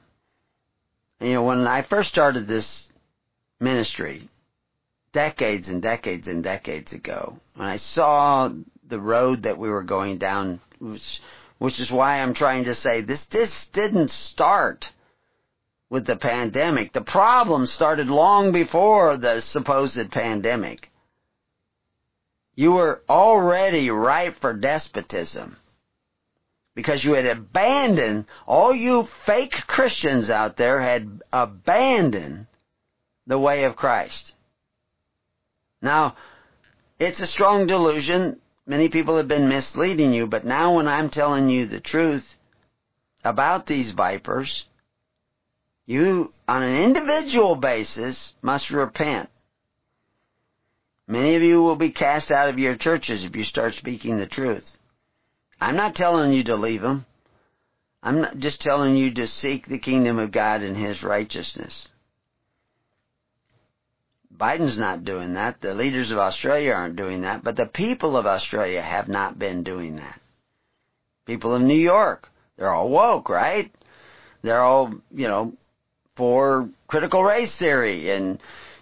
you know, when I first started this ministry, decades and decades and decades ago, when I saw the road that we were going down, which, which is why I'm trying to say this, this didn't start with the pandemic. The problem started long before the supposed pandemic. You were already ripe for despotism because you had abandoned, all you fake Christians out there had abandoned the way of Christ. Now, it's a strong delusion. Many people have been misleading you, but now when I'm telling you the truth about these vipers, you, on an individual basis, must repent. Many of you will be cast out of your churches if you start speaking the truth. I'm not telling you to leave them. I'm not just telling you to seek the kingdom of God and His righteousness. Biden's not doing that. The leaders of Australia aren't doing that. But the people of Australia have not been doing that. People of New York, they're all woke, right? They're all, you know, for critical race theory and...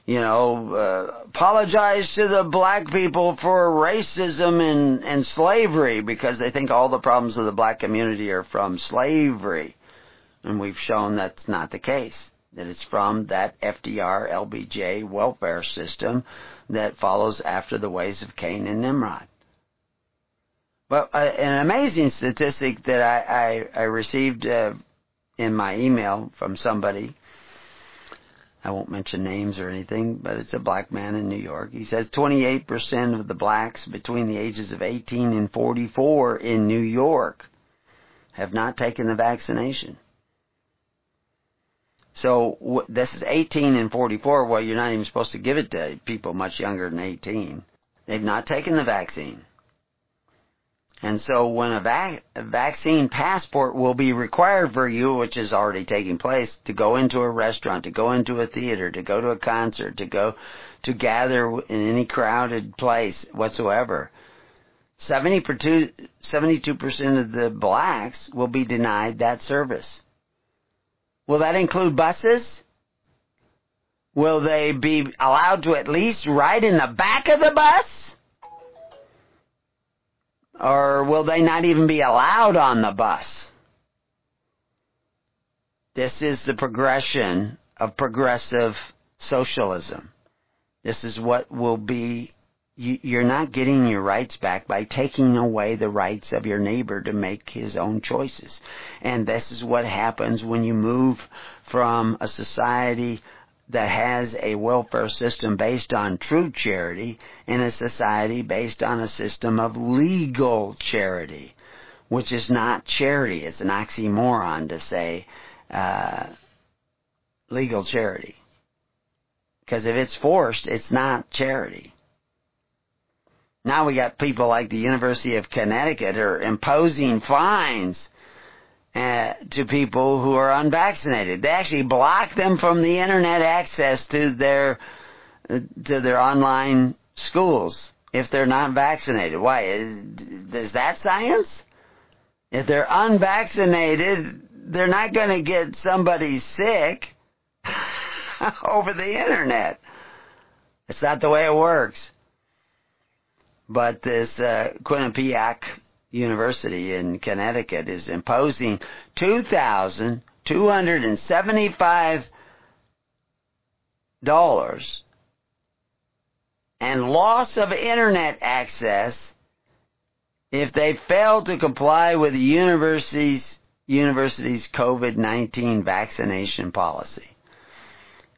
You know, uh, apologize to the black people for racism and, and slavery, because they think all the problems of the black community are from slavery. And we've shown that's not the case, that it's from that F D R, L B J welfare system that follows after the ways of Cain and Nimrod. But uh, an amazing statistic that I, I, I received uh, in my email from somebody, I won't mention names or anything, but it's a black man in New York. He says twenty-eight percent of the blacks between the ages of eighteen and forty-four in New York have not taken the vaccination. So this is eighteen and forty-four. Well, you're not even supposed to give it to people much younger than eighteen. They've not taken the vaccine. And so when a, vac- a vaccine passport will be required for you, which is already taking place, to go into a restaurant, to go into a theater, to go to a concert, to go to gather in any crowded place whatsoever, seventy-two percent of the blacks will be denied that service. Will that include buses? Will they be allowed to at least ride in the back of the bus? Or will they not even be allowed on the bus? This is the progression of progressive socialism. This is what will be... You, you're not getting your rights back by taking away the rights of your neighbor to make his own choices. And this is what happens when you move from a society that has a welfare system based on true charity and a society based on a system of legal charity, which is not charity. It's an oxymoron to say uh, legal charity, because if it's forced, it's not charity. Now we got people like the University of Connecticut are imposing fines uh, to people who are unvaccinated. They actually block them from the internet access to their uh, to their online schools if they're not vaccinated. Why? Is, is that science? If they're unvaccinated, they're not going to get somebody sick over the internet. It's not the way it works. But this uh, Quinnipiac University in Connecticut is imposing two thousand two hundred seventy-five dollars and loss of internet access if they fail to comply with the university's, university's covid nineteen vaccination policy.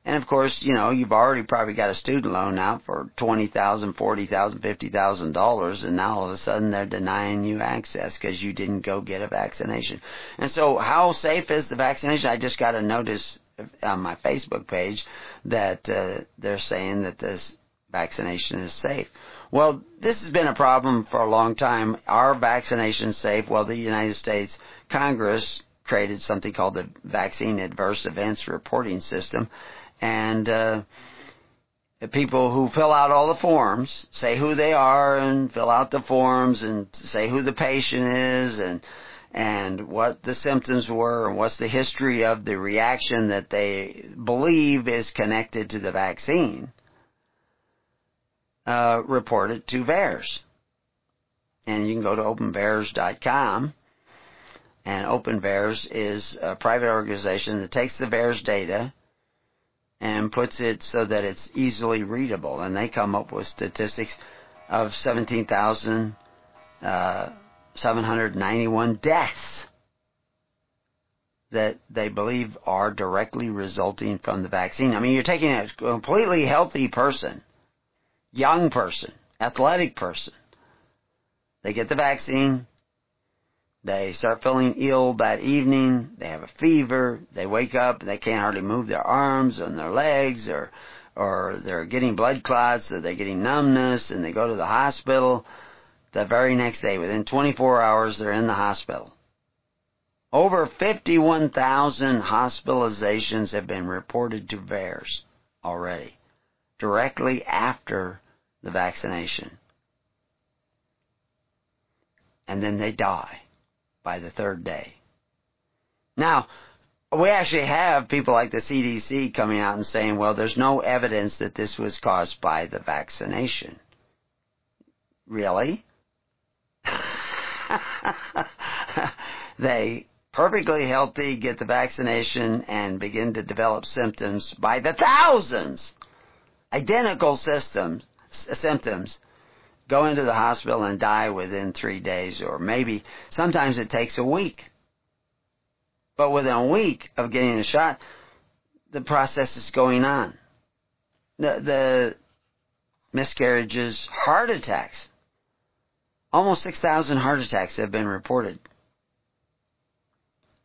And, of course, you know, you've already probably got a student loan out for twenty thousand dollars, forty thousand dollars, fifty thousand dollars, and now all of a sudden they're denying you access because you didn't go get a vaccination. And so how safe is the vaccination? I just got a notice on my Facebook page that uh, they're saying that this vaccination is safe. Well, this has been a problem for a long time. Are vaccinations safe? Well, the United States Congress created something called the Vaccine Adverse Events Reporting System. And uh, the people who fill out all the forms, say who they are and fill out the forms and say who the patient is and and what the symptoms were and what's the history of the reaction that they believe is connected to the vaccine, uh, report it to VAERS. And you can go to open vaers dot com. And OpenVAERS is a private organization that takes the VAERS data and puts it so that it's easily readable. And they come up with statistics of seventeen thousand seven hundred ninety-one deaths that they believe are directly resulting from the vaccine. I mean, you're taking a completely healthy person, young person, athletic person. They get the vaccine. They start feeling ill that evening. They have a fever. They wake up. They can't hardly move their arms and their legs, or or they're getting blood clots, or they're getting numbness, and they go to the hospital the very next day. Within twenty-four hours, they're in the hospital. Over fifty-one thousand hospitalizations have been reported to VAERS already, directly after the vaccination. And then they die by the third day. Now, we actually have people like the C D C coming out and saying, well, there's no evidence that this was caused by the vaccination. Really? They perfectly healthy get the vaccination and begin to develop symptoms by the thousands. Identical systems, symptoms. Go into the hospital and die within three days, or maybe sometimes it takes a week. But within a week of getting the shot, the process is going on. The, the miscarriages, heart attacks. Almost six thousand heart attacks have been reported.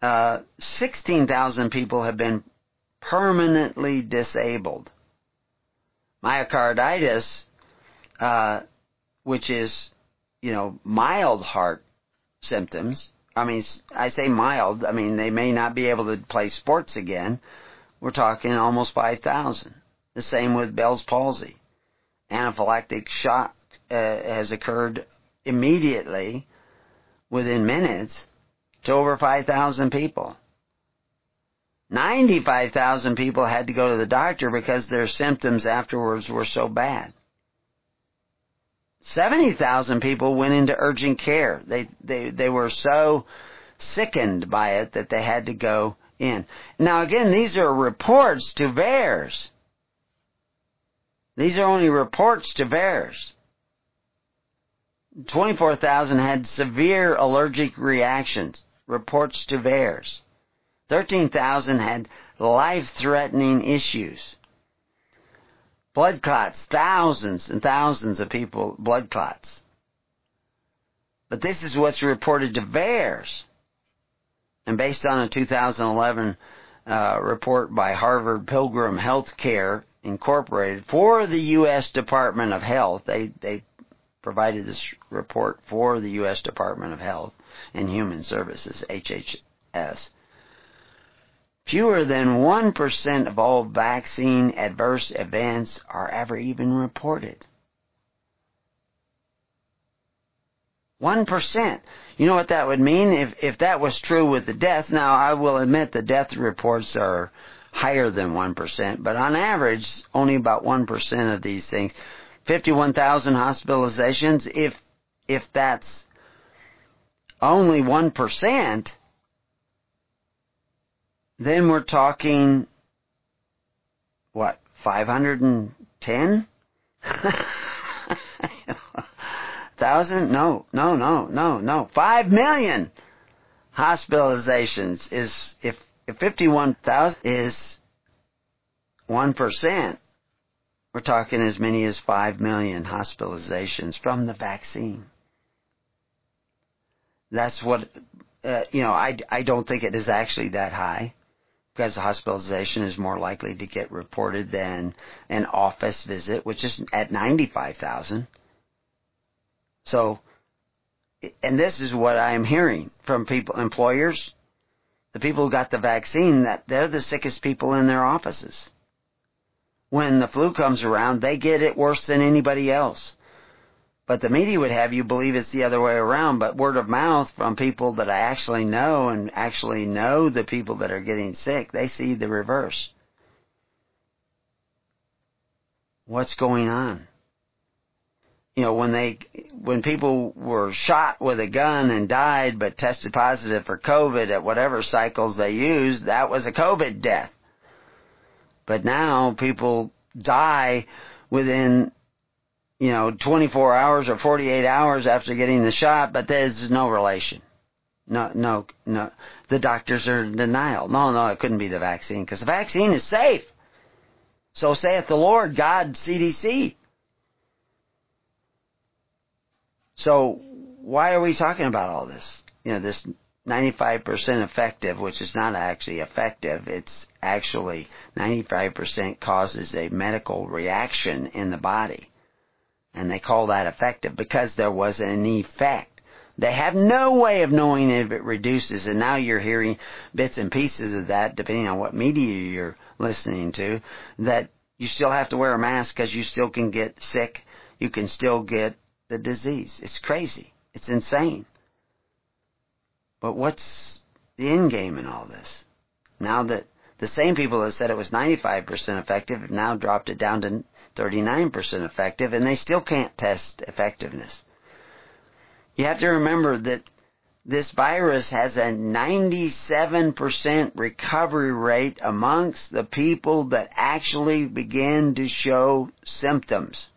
Uh, sixteen thousand people have been permanently disabled. Myocarditis, uh, which is, you know, mild heart symptoms. I mean, I say mild. I mean, they may not be able to play sports again. We're talking almost five thousand. The same with Bell's palsy. Anaphylactic shock uh, has occurred immediately, within minutes, to over five thousand people. ninety-five thousand people had to go to the doctor because their symptoms afterwards were so bad. seventy thousand people went into urgent care. They, they they were so sickened by it that they had to go in. Now, again, these are reports to VAERS. These are only reports to VAERS. twenty-four thousand had severe allergic reactions. Reports to VAERS. thirteen thousand had life-threatening issues. Blood clots, thousands and thousands of people, blood clots. But this is what's reported to VAERS. And based on a two thousand eleven uh, report by Harvard Pilgrim Healthcare Incorporated for the U S Department of Health, they, they provided this report for the U S Department of Health and Human Services, H H us. Fewer than one percent of all vaccine adverse events are ever even reported. one percent. You know what that would mean? If if that was true with the death, now I will admit the death reports are higher than one percent, but on average, only about one percent of these things. fifty-one thousand hospitalizations, if if that's only one percent, then we're talking, what, five hundred ten? Thousand? No, no, no, no, no. Five million hospitalizations is, if, if fifty-one thousand is one percent, we're talking as many as five million hospitalizations from the vaccine. That's what, uh, you know, I, I don't think it is actually that high, because hospitalization is more likely to get reported than an office visit, which is at ninety-five thousand. So, and this is what I am hearing from people, employers, the people who got the vaccine, that they're the sickest people in their offices. When the flu comes around, they get it worse than anybody else. But the media would have you believe it's the other way around, but word of mouth from people that I actually know and actually know the people that are getting sick, they see the reverse. What's going on? You know, when they, when people were shot with a gun and died but tested positive for COVID at whatever cycles they used, that was a COVID death. But now people die within, you know, twenty-four hours or forty-eight hours after getting the shot, but there's no relation. No, no, no. The doctors are in denial. No, no, it couldn't be the vaccine because the vaccine is safe. So saith the Lord, God, C D C. So why are we talking about all this? You know, this ninety-five percent effective, which is not actually effective. It's actually ninety-five percent causes a medical reaction in the body. And they call that effective because there was an effect. They have no way of knowing if it reduces. And now you're hearing bits and pieces of that, depending on what media you're listening to, that you still have to wear a mask because you still can get sick. You can still get the disease. It's crazy. It's insane. But what's the end game in all this? Now that the same people that said it was ninety-five percent effective have now dropped it down to thirty-nine percent effective, and they still can't test effectiveness. You have to remember that this virus has a ninety-seven percent recovery rate amongst the people that actually begin to show symptoms.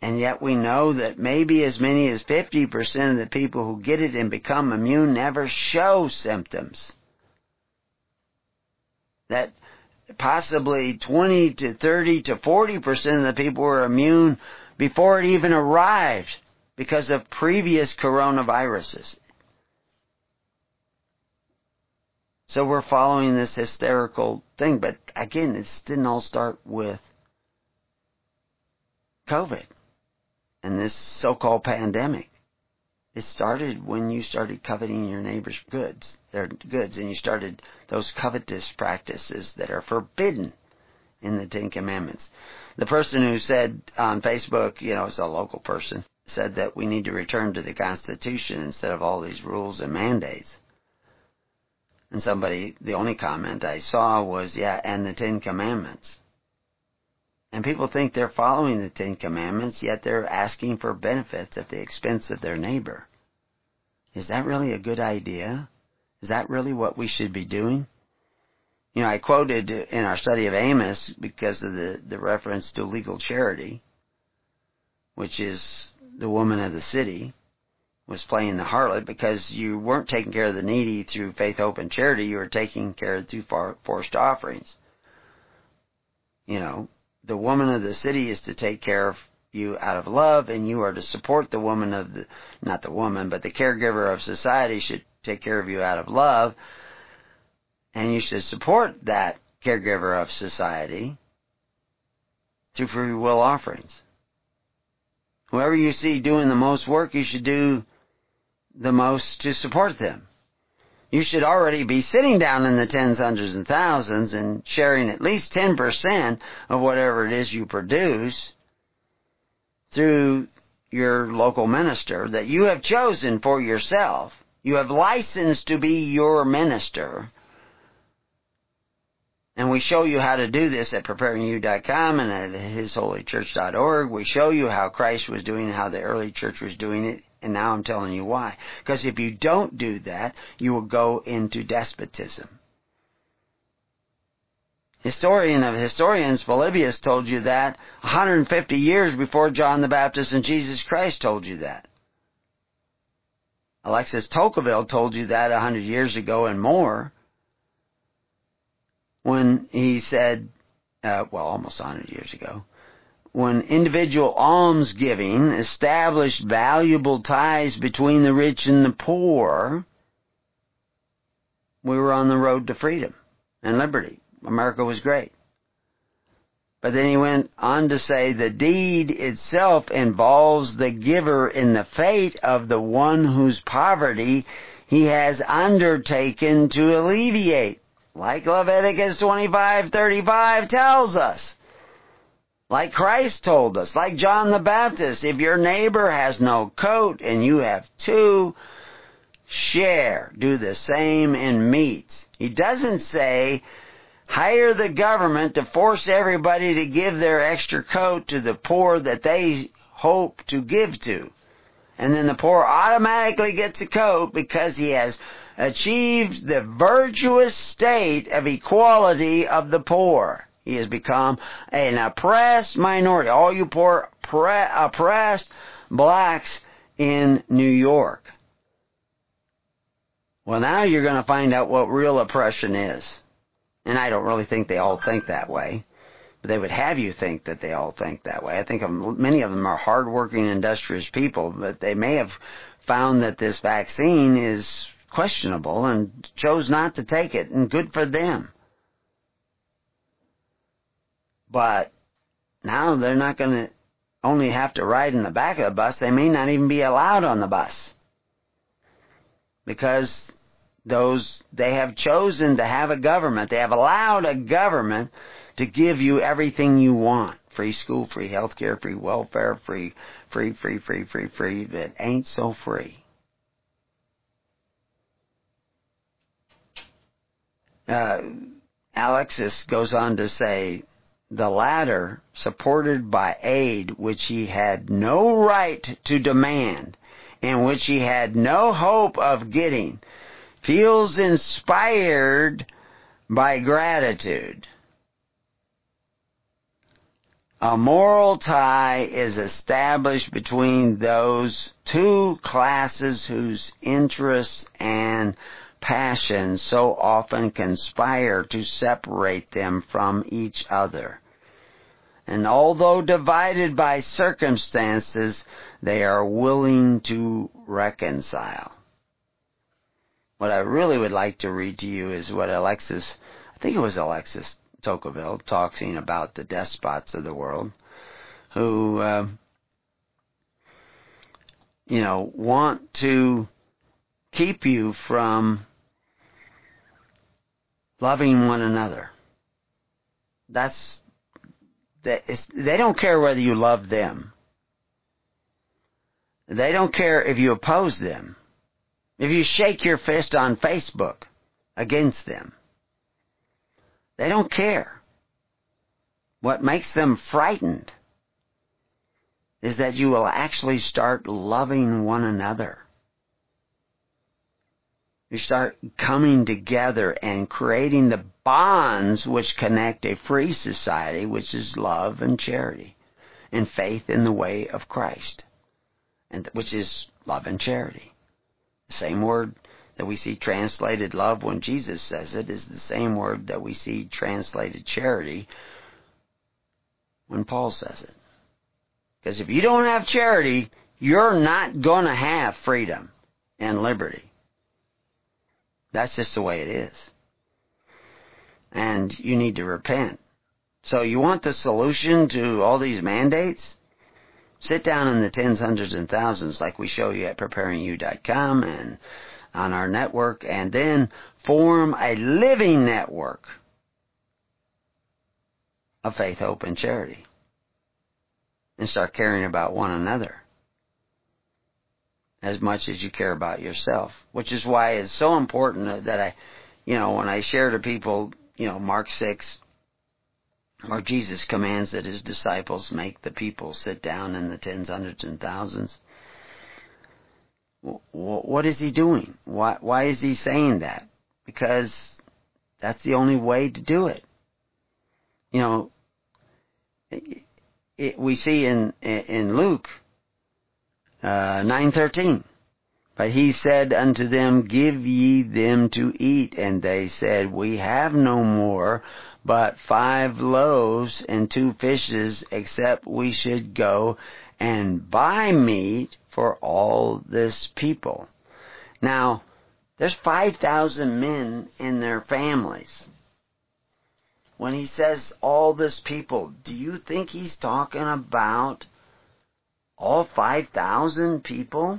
And yet we know that maybe as many as fifty percent of the people who get it and become immune never show symptoms. That possibly twenty to thirty to forty percent of the people were immune before it even arrived because of previous coronaviruses. So we're following this hysterical thing. But again, it didn't all start with COVID. And this so-called pandemic, it started when you started coveting your neighbor's goods, their goods, and you started those covetous practices that are forbidden in the Ten Commandments. The person who said on Facebook, you know, it's a local person, said that we need to return to the Constitution instead of all these rules and mandates. And somebody, the only comment I saw was, yeah, and the Ten Commandments. And people think they're following the Ten Commandments, yet they're asking for benefits at the expense of their neighbor. Is that really a good idea? Is that really what we should be doing? You know, I quoted in our study of Amos because of the, the reference to legal charity, which is the woman of the city was playing the harlot because you weren't taking care of the needy through faith, hope, and charity. You were taking care of through forced offerings. You know, the woman of the city is to take care of you out of love, and you are to support the woman of the, not the woman, but the caregiver of society should take care of you out of love, and you should support that caregiver of society through free will offerings. Whoever you see doing the most work, you should do the most to support them. You should already be sitting down in the tens, hundreds, and thousands and sharing at least ten percent of whatever it is you produce through your local minister that you have chosen for yourself. You have licensed to be your minister. And we show you how to do this at preparing you dot com and at his holy church dot org. We show you how Christ was doing it, how the early church was doing it. And now I'm telling you why. Because if you don't do that, you will go into despotism. Historian of historians, Polybius told you that one hundred fifty years before John the Baptist and Jesus Christ told you that. Alexis de Tocqueville told you that one hundred years ago and more when he said, uh, well, almost one hundred years ago, when individual almsgiving established valuable ties between the rich and the poor, we were on the road to freedom and liberty. America was great. But then he went on to say, the deed itself involves the giver in the fate of the one whose poverty he has undertaken to alleviate, like Leviticus twenty-five thirty-five tells us. Like Christ told us, like John the Baptist, if your neighbor has no coat and you have two, share. Do the same in meat. He doesn't say, hire the government to force everybody to give their extra coat to the poor that they hope to give to. And then the poor automatically gets a coat because he has achieved the virtuous state of equality of the poor. He has become an oppressed minority. All you poor pre- oppressed blacks in New York. Well, now you're going to find out what real oppression is. And I don't really think they all think that way. But they would have you think that they all think that way. I think many of them are hardworking, industrious people, but they may have found that this vaccine is questionable and chose not to take it, and good for them. But now they're not going to only have to ride in the back of the bus. They may not even be allowed on the bus. Because those they have chosen to have a government. They have allowed a government to give you everything you want. Free school, free healthcare, free welfare, free, free, free, free, free, free. That ain't so free. Uh, Alexis goes on to say, the latter, supported by aid which he had no right to demand and which he had no hope of getting, feels inspired by gratitude. A moral tie is established between those two classes whose interests and passions so often conspire to separate them from each other. And although divided by circumstances, they are willing to reconcile. What I really would like to read to you is what Alexis, I think it was Alexis Tocqueville, talking about the despots of the world, who, uh, you know, want to keep you from loving one another. That's that is, they don't care whether you love them. They don't care if you oppose them. If you shake your fist on Facebook against them, they don't care. What makes them frightened is that you will actually start loving one another. You start coming together and creating the bonds which connect a free society, which is love and charity and faith in the way of Christ, and which is love and charity. The same word that we see translated love when Jesus says it is the same word that we see translated charity when Paul says it. Because if you don't have charity, you're not going to have freedom and liberty. That's just the way it is. And you need to repent. So you want the solution to all these mandates? Sit down in the tens, hundreds, and thousands like we show you at preparing you dot com and on our network, and then form a living network of faith, hope, and charity, and start caring about one another as much as you care about yourself, which is why it's so important that I, you know, when I share to people, you know, Mark six, where Jesus commands that his disciples make the people sit down in the tens, hundreds, and thousands. What is he doing? Why, why is he saying that? Because that's the only way to do it. You know, it, it, we see in, in Luke Uh, nine thirteen. But he said unto them, give ye them to eat. And they said, we have no more but five loaves and two fishes, except we should go and buy meat for all this people. Now, there's five thousand men in their families. When he says all this people, do you think he's talking about all five thousand people?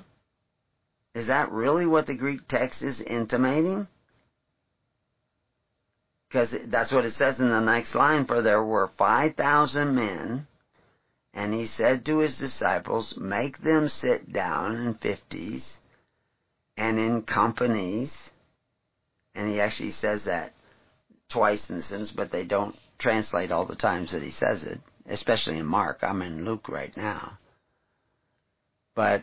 Is that really what the Greek text is intimating? Because that's what it says in the next line, for there were five thousand men, and he said to his disciples, make them sit down in fifties and in companies. And he actually says that twice in the sentence, but they don't translate all the times that he says it, especially in Mark. I'm in Luke right now. But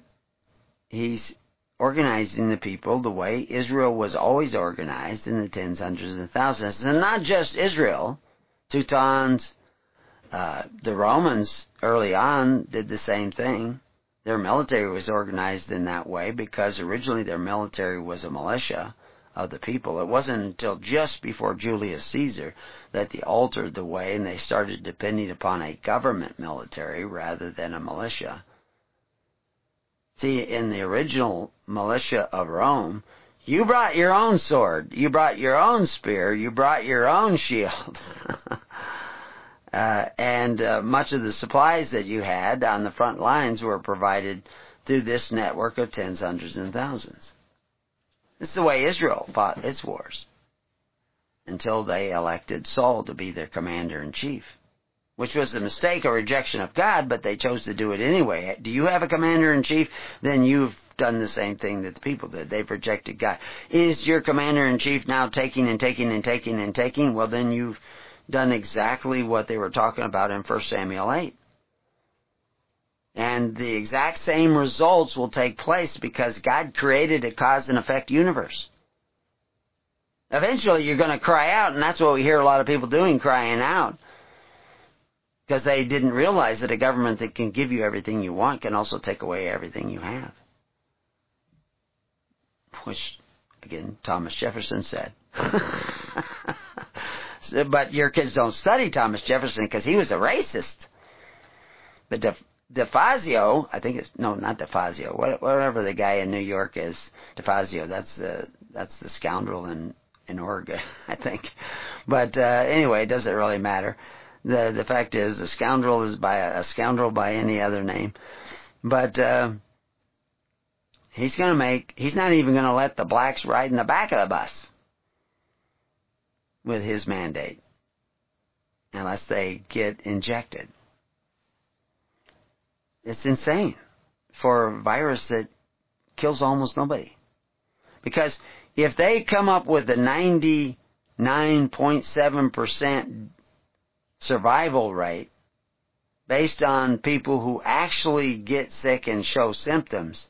he's organizing the people the way Israel was always organized in the tens, hundreds, and thousands. And not just Israel. Teutons, uh, the Romans early on did the same thing. Their military was organized in that way because originally their military was a militia of the people. It wasn't until just before Julius Caesar that they altered the way and they started depending upon a government military rather than a militia. See, in the original militia of Rome, you brought your own sword, you brought your own spear, you brought your own shield. uh, and uh, much of the supplies that you had on the front lines were provided through this network of tens, hundreds, and thousands. It's the way Israel fought its wars until they elected Saul to be their commander-in-chief, which was a mistake, a rejection of God, but they chose to do it anyway. Do you have a commander-in-chief? Then you've done the same thing that the people did. They've rejected God. Is your commander-in-chief now taking and taking and taking and taking? Well, then you've done exactly what they were talking about in First Samuel eight. And the exact same results will take place because God created a cause and effect universe. Eventually, you're going to cry out, and that's what we hear a lot of people doing, crying out. Because they didn't realize that a government that can give you everything you want can also take away everything you have. Which, again, Thomas Jefferson said. But your kids don't study Thomas Jefferson because he was a racist. But De, DeFazio, I think it's, no, not DeFazio, whatever the guy in New York is, DeFazio, that's the, that's the scoundrel in, in Oregon, I think. But uh, anyway, it doesn't really matter. The the fact is, a scoundrel is by a scoundrel by any other name. But uh, he's going to make, he's not even going to let the blacks ride in the back of the bus with his mandate unless they get injected. It's insane for a virus that kills almost nobody. Because if they come up with the ninety-nine point seven percent survival rate based on people who actually get sick and show symptoms,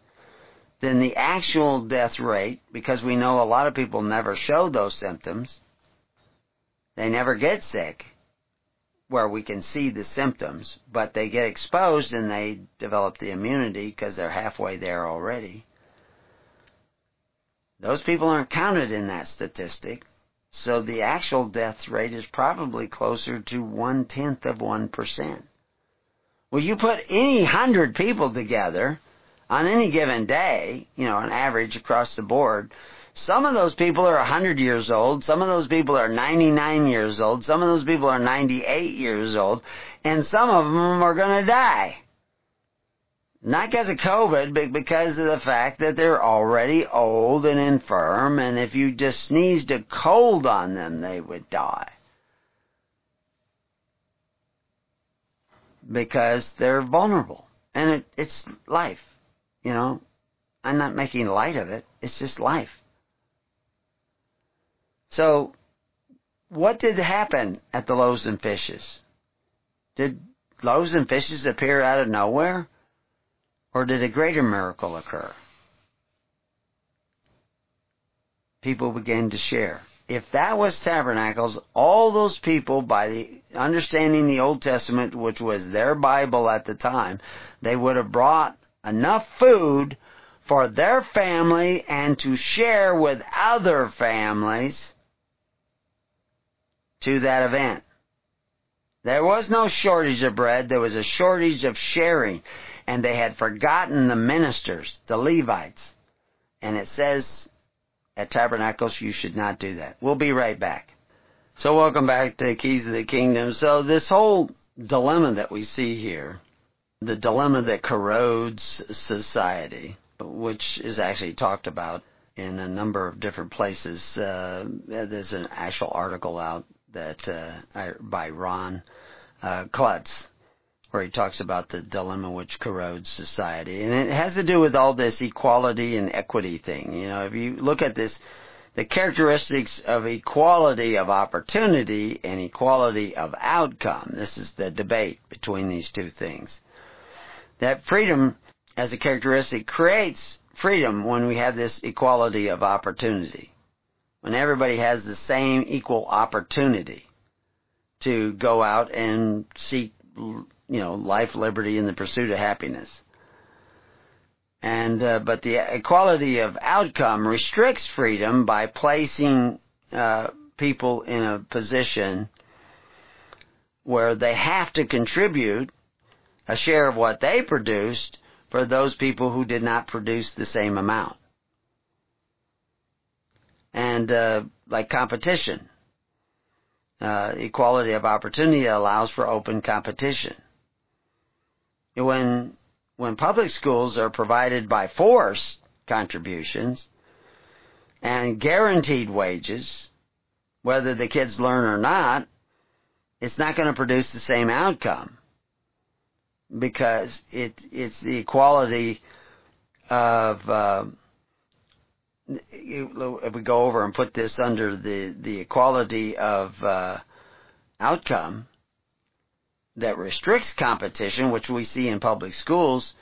then the actual death rate, because we know a lot of people never show those symptoms, they never get sick where we can see the symptoms, but they get exposed and they develop the immunity because they're halfway there already. Those people aren't counted in that statistic. So the actual death rate is probably closer to one-tenth of one percent. Well, you put any hundred people together on any given day, you know, on average across the board, some of those people are one hundred years old, some of those people are ninety-nine years old, some of those people are ninety-eight years old, and some of them are going to die. Not because of COVID, but because of the fact that they're already old and infirm, and if you just sneezed a cold on them, they would die. Because they're vulnerable. And it, it's life, you know. I'm not making light of it. It's just life. So, what did happen at the loaves and fishes? Did loaves and fishes appear out of nowhere? Or did a greater miracle occur? People began to share. If that was tabernacles, all those people, by the understanding the Old Testament, which was their Bible at the time, they would have brought enough food for their family and to share with other families to that event. There was no shortage of bread. There was a shortage of sharing. And they had forgotten the ministers, the Levites. And it says at Tabernacles, you should not do that. We'll be right back. So welcome back to Keys of the Kingdom. So this whole dilemma that we see here, the dilemma that corrodes society, which is actually talked about in a number of different places. Uh, there's an actual article out that uh, I, by Ron uh, Klutz, where he talks about the dilemma which corrodes society. And it has to do with all this equality and equity thing. You know, if you look at this, the characteristics of equality of opportunity and equality of outcome, this is the debate between these two things. That freedom as a characteristic creates freedom when we have this equality of opportunity, when everybody has the same equal opportunity to go out and seek, you know, life, liberty, and the pursuit of happiness. And, uh, but the equality of outcome restricts freedom by placing, uh, people in a position where they have to contribute a share of what they produced for those people who did not produce the same amount. And, uh, like competition. Uh, equality of opportunity allows for open competition. When, when public schools are provided by forced contributions and guaranteed wages, whether the kids learn or not, it's not going to produce the same outcome because it, it's the equality of, uh, if we go over and put this under the, the equality of uh, outcome that restricts competition, which we see in public schools,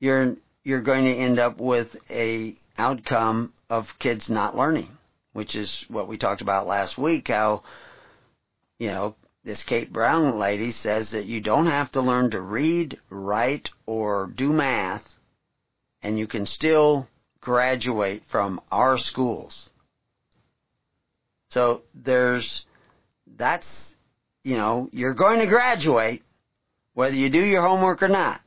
you're you're going to end up with a outcome of kids not learning, which is what we talked about last week, how, you know, this Kate Brown lady says that you don't have to learn to read, write, or do math, and you can still graduate from our schools. So there's, that's, you know, you're going to graduate whether you do your homework or not.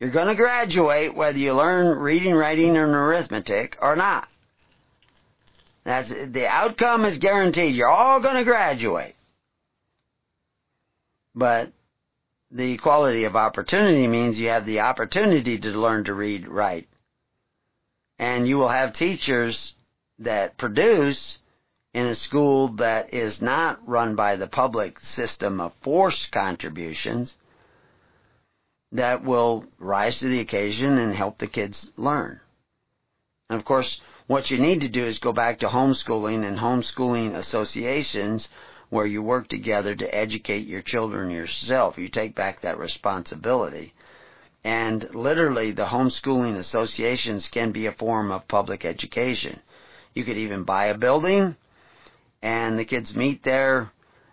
You're going to graduate whether you learn reading, writing, and arithmetic or not. That's, the outcome is guaranteed. You're all going to graduate. But the equality of opportunity means you have the opportunity to learn to read, write, and you will have teachers that produce in a school that is not run by the public system of forced contributions that will rise to the occasion and help the kids learn. And of course, what you need to do is go back to homeschooling and homeschooling associations where you work together to educate your children yourself. You take back that responsibility. And literally, the homeschooling associations can be a form of public education. You could even buy a building, and the kids meet there.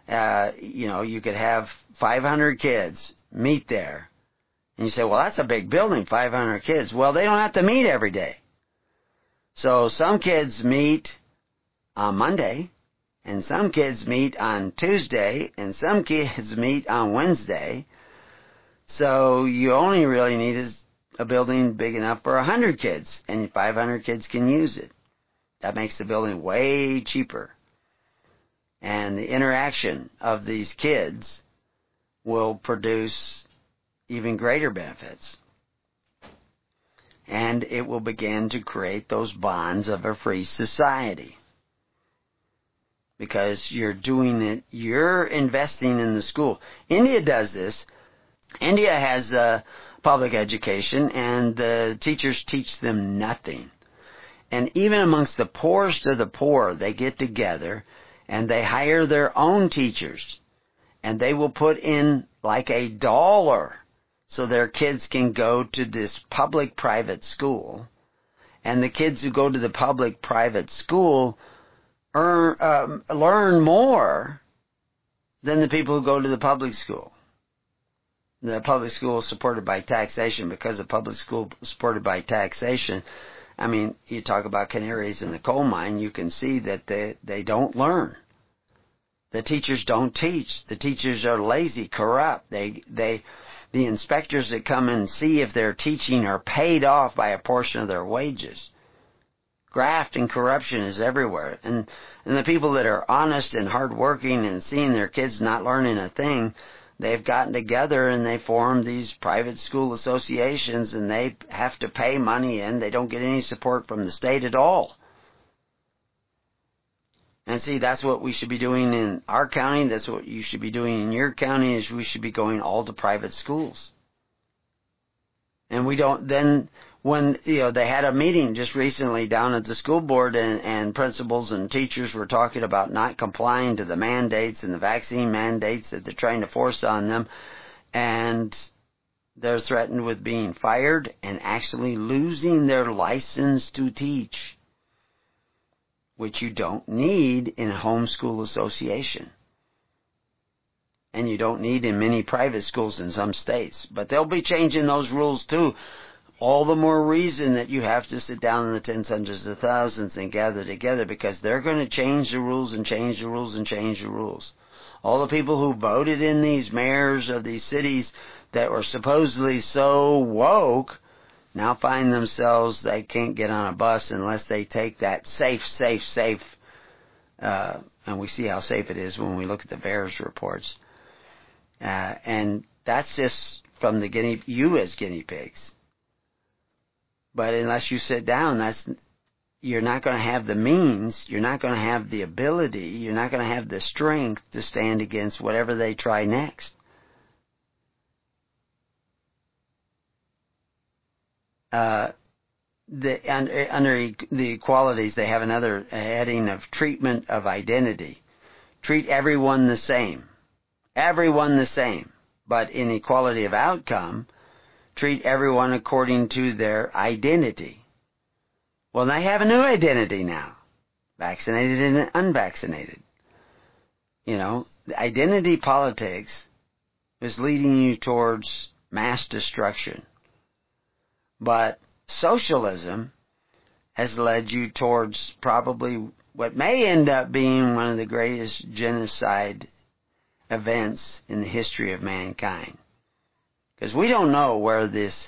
Uh, you know, you could have five hundred kids meet there. And you say, well, that's a big building, five hundred kids. Well, they don't have to meet every day. So some kids meet on Monday, and some kids meet on Tuesday, and some kids meet on Wednesday. So you only really need a building big enough for one hundred kids, and five hundred kids can use it. That makes the building way cheaper. And the interaction of these kids will produce even greater benefits. and it will begin to create those bonds of a free society. Because you're doing it, you're investing in the school. India does this. India has a public education, and the teachers teach them nothing. And even amongst the poorest of the poor, they get together and they hire their own teachers. And they will put in like a dollar so their kids can go to this public-private school. And the kids who go to the public-private school earn, um, learn more than the people who go to the public school. The public school is supported by taxation. Because the public school is supported by taxation, I mean, you talk about canaries in the coal mine, you can see that they, they don't learn. The teachers don't teach. The teachers are lazy, corrupt. They, they, the inspectors that come and see if they're teaching are paid off by a portion of their wages. Graft and corruption is everywhere. And, and the people that are honest and hardworking and seeing their kids not learning a thing, they've gotten together and they form these private school associations, and they have to pay money in. They don't get any support from the state at all. And see, that's what we should be doing in our county. That's what you should be doing in your county, is we should be going all to private schools. And we don't, then when, you know, they had a meeting just recently down at the school board, and, and principals and teachers were talking about not complying to the mandates and the vaccine mandates that they're trying to force on them. And they're threatened with being fired and actually losing their license to teach, which you don't need in a homeschool association. And you don't need in many private schools in some states. But they'll be changing those rules too. All the more reason that you have to sit down in the tens, hundreds, of thousands and gather together, because they're going to change the rules and change the rules and change the rules. All the people who voted in these mayors of these cities that were supposedly so woke now find themselves they can't get on a bus unless they take that safe, safe, safe. Uh, and we see how safe it is when we look at the V A E R S reports. Uh, and that's just from the guinea, you as guinea pigs. But unless you sit down, that's, you're not going to have the means, you're not going to have the ability, you're not going to have the strength to stand against whatever they try next. Uh, the, under, under the equalities, they have another heading of treatment of identity. Treat everyone the same. Everyone the same. But in equality of outcome, treat everyone according to their identity. Well, they have a new identity now. Vaccinated and unvaccinated. You know, the identity politics is leading you towards mass destruction. But socialism has led you towards probably what may end up being one of the greatest genocide events in the history of mankind. Because we don't know where this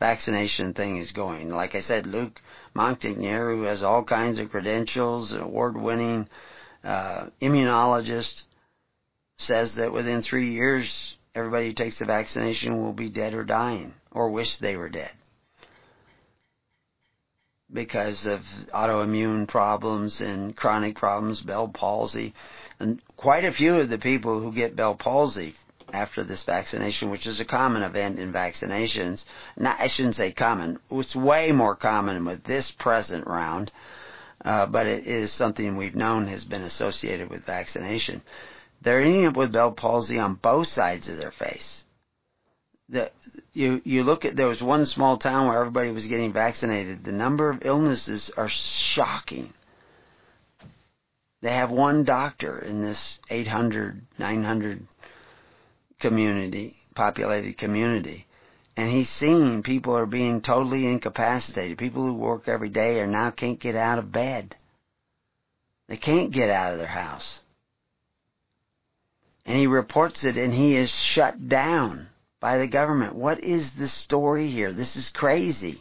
vaccination thing is going. Like I said, Luc Montagnier, who has all kinds of credentials, an award-winning uh, immunologist, says that within three years, everybody who takes the vaccination will be dead or dying, or wish they were dead, because of autoimmune problems and chronic problems, Bell palsy. And quite a few of the people who get Bell palsy after this vaccination, which is a common event in vaccinations, not, I shouldn't say common, it's way more common with this present round, uh, but it is something we've known has been associated with vaccination. They're ending up with Bell palsy on both sides of their face. The, you, you look at, there was one small town where everybody was getting vaccinated. The number of illnesses are shocking. They have one doctor in this eight hundred, nine hundred community, populated community. And he's seeing people are being totally incapacitated. People who work every day are now can't get out of bed. They can't get out of their house. And he reports it, and he is shut down by the government. What is the story here? This is crazy.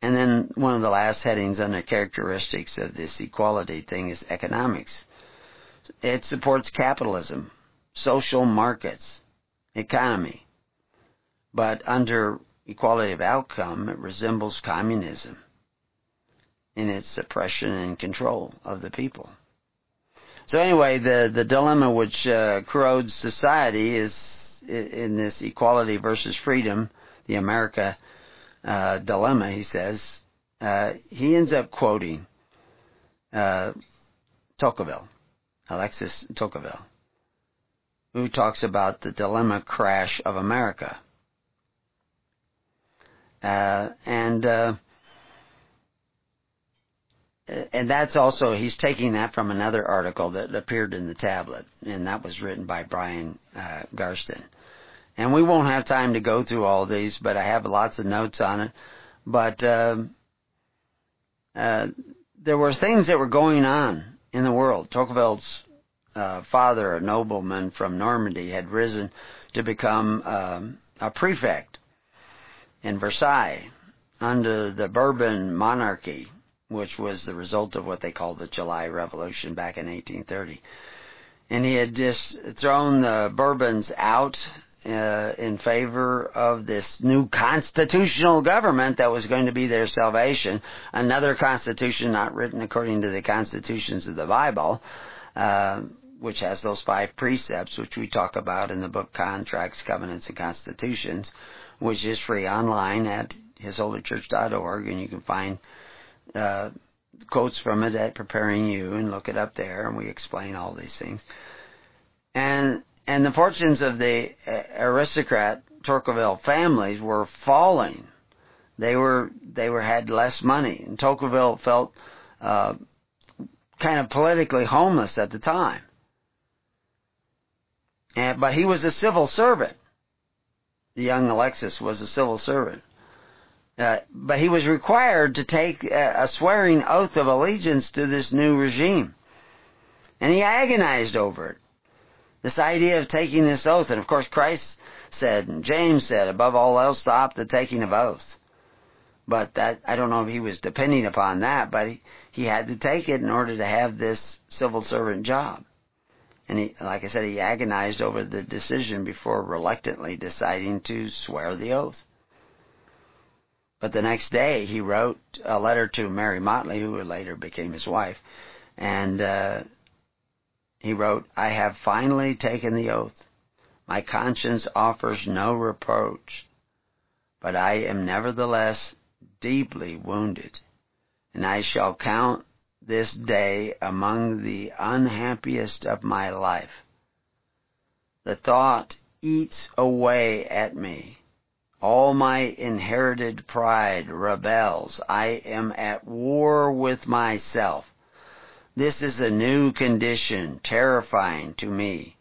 And then one of the last headings under characteristics of this equality thing is economics. It supports capitalism, social markets, economy. But under equality of outcome, it resembles communism in its oppression and control of the people. So anyway, the, the dilemma which uh, corrodes society is in this equality versus freedom, the America uh, dilemma, he says. Uh, he ends up quoting uh, Tocqueville, Alexis Tocqueville, who talks about the dilemma crash of America. Uh, and uh, and that's also, he's taking that from another article that appeared in the Tablet, and that was written by Brian uh, Garston. And we won't have time to go through all these, but I have lots of notes on it. But uh, uh, there were things that were going on in the world. Tocqueville's uh, father, a nobleman from Normandy, had risen to become um, a prefect in Versailles under the Bourbon monarchy, which was the result of what they called the July Revolution back in eighteen thirty. And he had just thrown the Bourbons out uh, in favor of this new constitutional government that was going to be their salvation, another constitution not written according to the constitutions of the Bible, uh, which has those five precepts, which we talk about in the book Contracts, Covenants, and Constitutions, which is free online at his holy church dot org, and you can find uh, quotes from it at Preparing You, and look it up there, and we explain all these things. And and the fortunes of the aristocrat Tocqueville families were falling. They were they were had less money, and Tocqueville felt uh, kind of politically homeless at the time. And but he was a civil servant. The young Alexis was a civil servant. Uh, but he was required to take a, a swearing oath of allegiance to this new regime. And he agonized over it, this idea of taking this oath. And of course, Christ said, and James said, above all else, stop the taking of oaths. But that, I don't know if he was depending upon that, but he, he had to take it in order to have this civil servant job. And he, like I said, he agonized over the decision before reluctantly deciding to swear the oath. But the next day, he wrote a letter to Mary Motley, who later became his wife, and uh, he wrote, "I have finally taken the oath. My conscience offers no reproach, but I am nevertheless deeply wounded, and I shall count this day among the unhappiest of my life. The thought eats away at me. All my inherited pride rebels. I am at war with myself. This is a new condition, terrifying to me.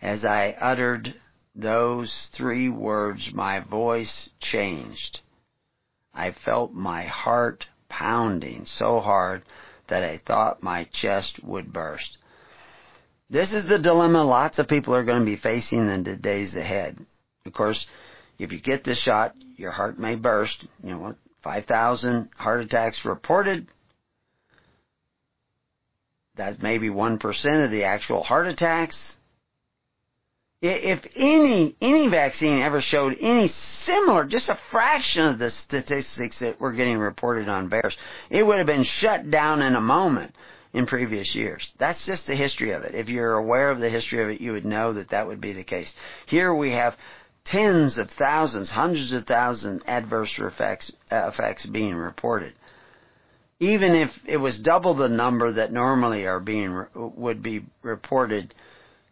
As I uttered those three words, my voice changed. I felt my heart pounding so hard that I thought my chest would burst." This is the dilemma lots of people are going to be facing in the days ahead. Of course, if you get this shot, your heart may burst. You know what? five thousand heart attacks reported. That's maybe one percent of the actual heart attacks. If any any vaccine ever showed any similar, just a fraction of the statistics that were getting reported on bears, it would have been shut down in a moment in previous years. That's just the history of it. If you're aware of the history of it, you would know that that would be the case. Here we have tens of thousands, hundreds of thousands adverse effects, uh, effects being reported. Even if it was double the number that normally are being would be reported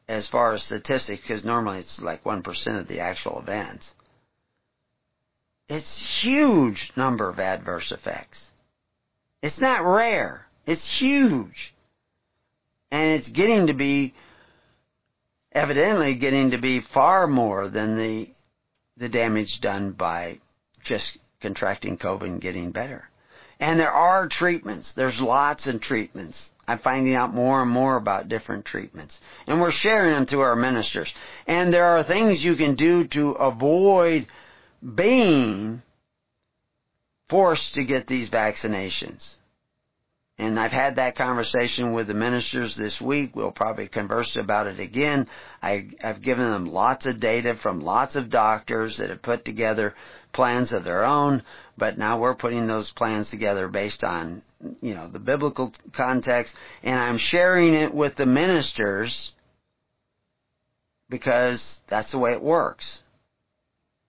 as far as statistics, because normally it's like one percent of the actual events. It's huge number of adverse effects. It's not rare. It's huge. And it's getting to be, evidently getting to be far more than the the damage done by just contracting COVID and getting better. And there are treatments. There's lots of treatments. I'm finding out more and more about different treatments. And we're sharing them to our ministers. And there are things you can do to avoid being forced to get these vaccinations. And I've had that conversation with the ministers this week. We'll probably converse about it again. I, I've given them lots of data from lots of doctors that have put together plans of their own, but now we're putting those plans together based on, you know, the biblical context, and I'm sharing it with the ministers because that's the way it works.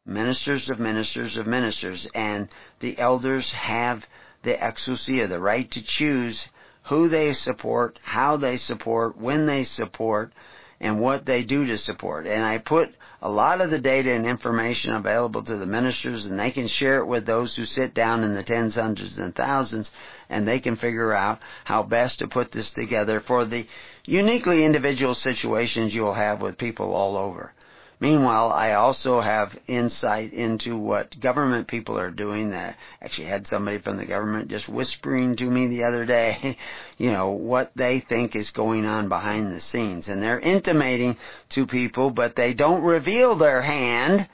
Ministers of ministers of ministers, and the elders have the exousia, the right to choose who they support, how they support, when they support, and what they do to support. And I put a lot of the data and information available to the ministers, and they can share it with those who sit down in the tens, hundreds, and thousands, and they can figure out how best to put this together for the uniquely individual situations you'll have with people all over. Meanwhile, I also have insight into what government people are doing. I actually had somebody from the government just whispering to me the other day, you know, what they think is going on behind the scenes. And they're intimating to people, but they don't reveal their hand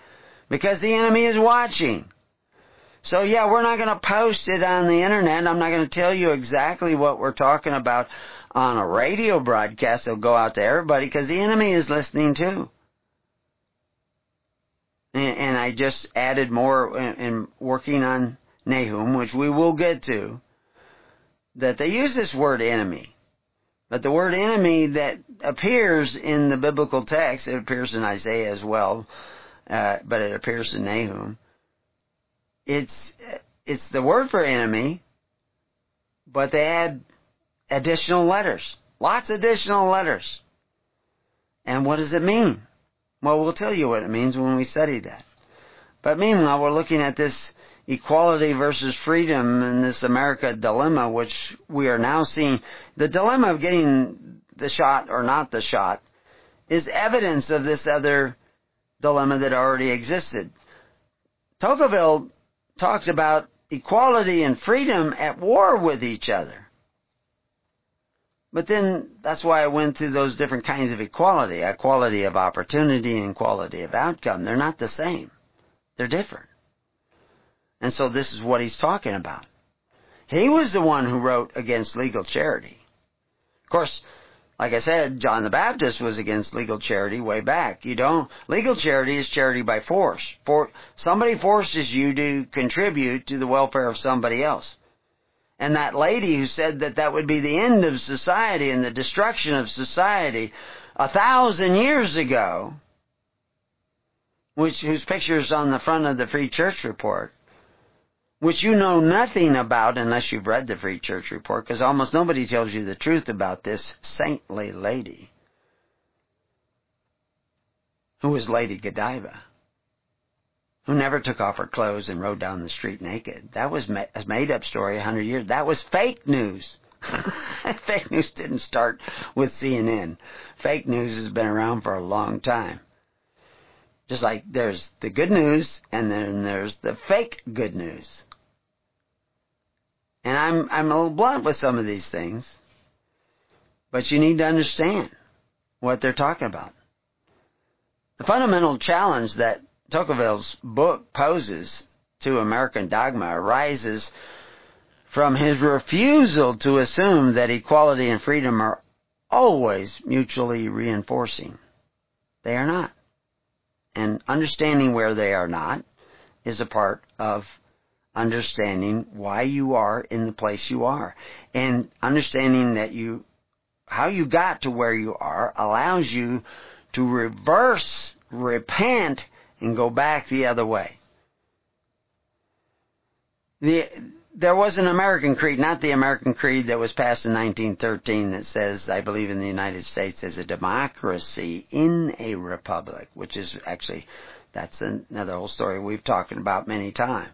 because the enemy is watching. So, yeah, we're not going to post it on the internet. I'm not going to tell you exactly what we're talking about on a radio broadcast that'll go out to everybody because the enemy is listening too. And I just added more in working on Nahum, which we will get to, that they use this word enemy. But the word enemy that appears in the biblical text, it appears in Isaiah as well, uh, but it appears in Nahum. It's, it's the word for enemy, but they add additional letters, lots of additional letters. And what does it mean? Well, we'll tell you what it means when we study that. But meanwhile, we're looking at this equality versus freedom and this America dilemma, which we are now seeing. The dilemma of getting the shot or not the shot is evidence of this other dilemma that already existed. Tocqueville talked about equality and freedom at war with each other. But then, that's why I went through those different kinds of equality. Equality of opportunity and equality of outcome. They're not the same. They're different. And so this is what he's talking about. He was the one who wrote against legal charity. Of course, like I said, John the Baptist was against legal charity way back. You don't, legal charity is charity by force. For, somebody forces you to contribute to the welfare of somebody else. And that lady who said that that would be the end of society and the destruction of society a thousand years ago, which whose picture is on the front of the Free Church Report, which you know nothing about unless you've read the Free Church Report, because almost nobody tells you the truth about this saintly lady, who was Lady Godiva, who never took off her clothes and rode down the street naked. That was a made-up story a hundred years. That was fake news. Fake news didn't start with C N N. Fake news has been around for a long time. Just like there's the good news and then there's the fake good news. And I'm I'm a little blunt with some of these things. But you need to understand what they're talking about. The fundamental challenge that Tocqueville's book poses to American dogma arises from his refusal to assume that equality and freedom are always mutually reinforcing. They are not. And understanding where they are not is a part of understanding why you are in the place you are. And understanding that you, how you got to where you are allows you to reverse, repent, and go back the other way. The, there was an American creed, not the American creed that was passed in nineteen thirteen, that says, I believe in the United States as a democracy in a republic, which is actually, that's another whole story we've talked about many times.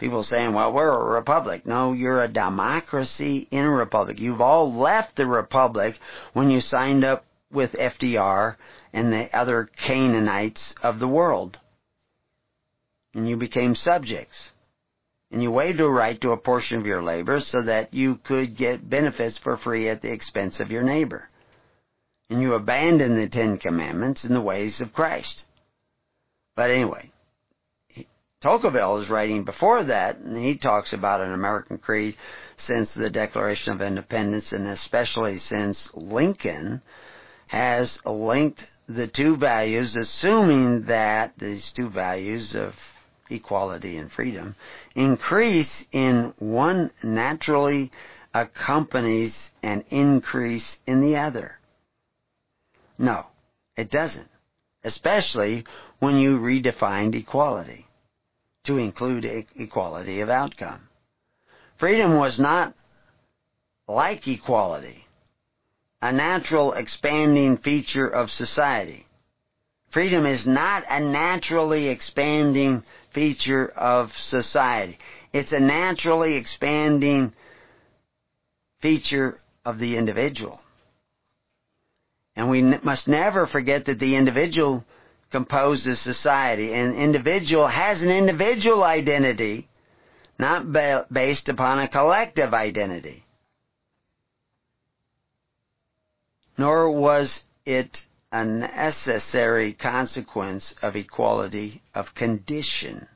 People saying, well, we're a republic. No, you're a democracy in a republic. You've all left the republic when you signed up with F D R and the other Canaanites of the world. And you became subjects. And you waived your right to a portion of your labor so that you could get benefits for free at the expense of your neighbor. And you abandoned the Ten Commandments and the ways of Christ. But anyway, Tocqueville is writing before that, and he talks about an American creed since the Declaration of Independence, and especially since Lincoln has linked the two values, assuming that these two values of equality, and freedom, increase in one naturally accompanies an increase in the other. No, it doesn't, especially when you redefined equality to include e- equality of outcome. Freedom was not like equality, a natural expanding feature of society. Freedom is not a naturally expanding feature of society. It's a naturally expanding feature of the individual. And we n- must never forget that the individual composes society. An individual has an individual identity, not ba- based upon a collective identity. Nor was it a necessary consequence of equality of condition,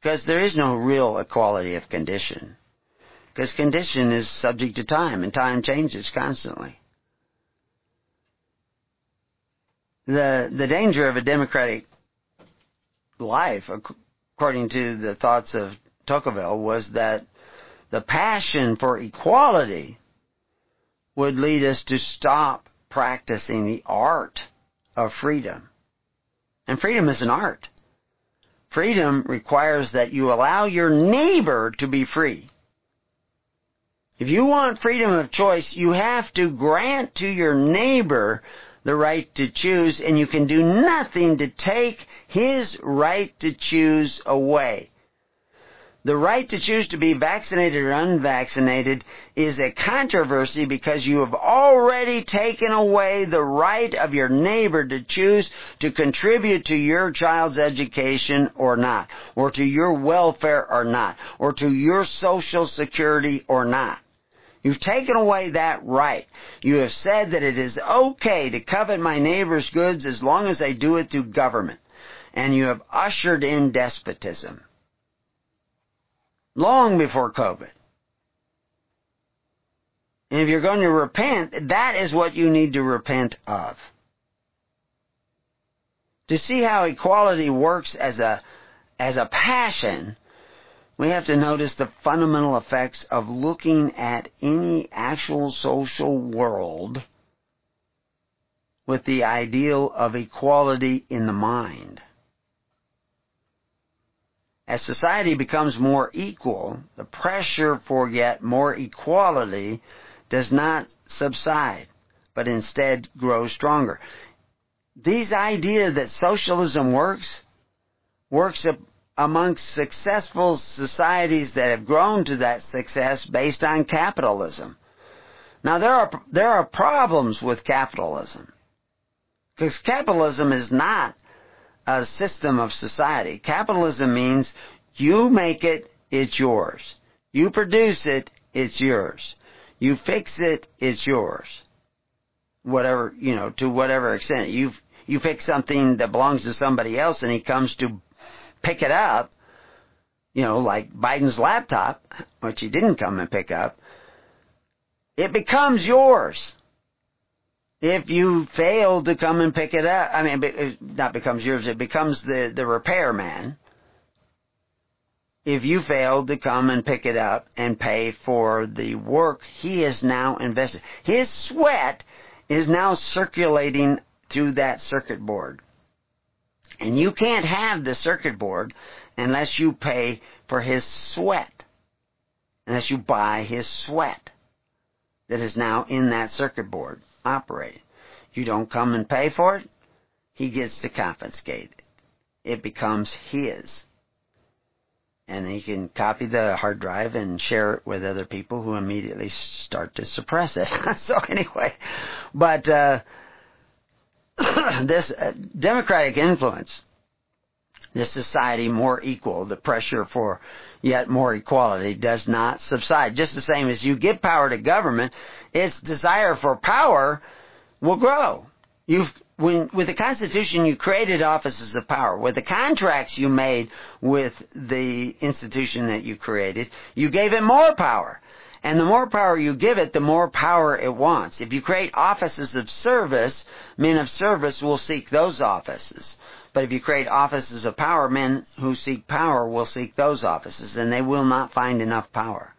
because there is no real equality of condition, because condition is subject to time, and time changes constantly. The the danger of a democratic life, according to the thoughts of Tocqueville, was that the passion for equality would lead us to stop practicing the art of freedom. And freedom is an art. Freedom requires that you allow your neighbor to be free. If you want freedom of choice, you have to grant to your neighbor the right to choose, and you can do nothing to take his right to choose away. The right to choose to be vaccinated or unvaccinated is a controversy because you have already taken away the right of your neighbor to choose to contribute to your child's education or not, or to your welfare or not, or to your social security or not. You've taken away that right. You have said that it is okay to covet my neighbor's goods as long as they do it through government. And you have ushered in despotism. Long before COVID. And if you're going to repent, that is what you need to repent of. To see how equality works as a, as a passion, we have to notice the fundamental effects of looking at any actual social world with the ideal of equality in the mind. As society becomes more equal, the pressure for yet more equality does not subside, but instead grows stronger. These ideas that socialism works, works amongst successful societies that have grown to that success based on capitalism. Now, there are, there are problems with capitalism, because capitalism is not a system of society. Capitalism means you make it, it's yours. You produce it, it's yours. You fix it, it's yours. Whatever, you know, to whatever extent. You you fix something that belongs to somebody else and he comes to pick it up, you know, like Biden's laptop, which he didn't come and pick up, it becomes yours. If you fail to come and pick it up, I mean, it not becomes yours, it becomes the, the repairman. If you fail to come and pick it up and pay for the work he is now invested, his sweat is now circulating through that circuit board. And you can't have the circuit board unless you pay for his sweat, unless you buy his sweat that is now in that circuit board. Operated. You don't come and pay for it, he gets to confiscate it. It becomes his. And he can copy the hard drive and share it with other people who immediately start to suppress it. So anyway, but uh, this uh, democratic influence, this society more equal, the pressure for yet more equality does not subside. Just the same as you give power to government, its desire for power will grow. You've, when, with the Constitution, you created offices of power. With the contracts you made with the institution that you created, you gave it more power. And the more power you give it, the more power it wants. If you create offices of service, men of service will seek those offices. But if you create offices of power, men who seek power will seek those offices, and they will not find enough power.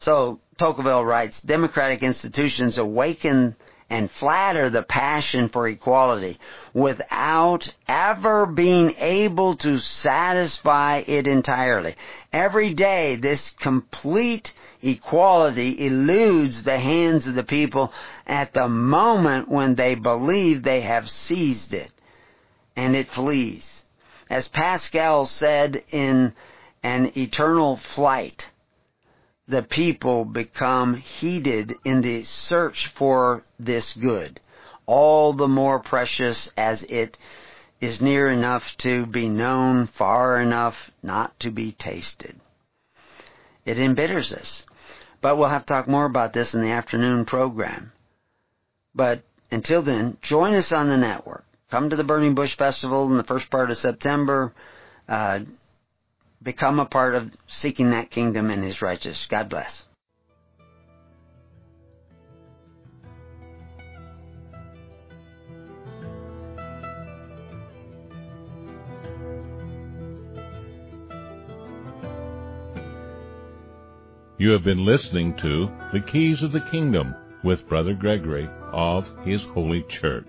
So Tocqueville writes, democratic institutions awaken and flatter the passion for equality without ever being able to satisfy it entirely. Every day, this complete equality eludes the hands of the people at the moment when they believe they have seized it, and it flees. As Pascal said in An Eternal Flight, the people become heated in the search for this good, all the more precious as it is near enough to be known, far enough not to be tasted. It embitters us. But we'll have to talk more about this in the afternoon program. But until then, join us on the network. Come to the Burning Bush Festival in the first part of September. Uh, Become a part of seeking that kingdom and His righteousness. God bless. You have been listening to The Keys of the Kingdom with Brother Gregory of His Holy Church.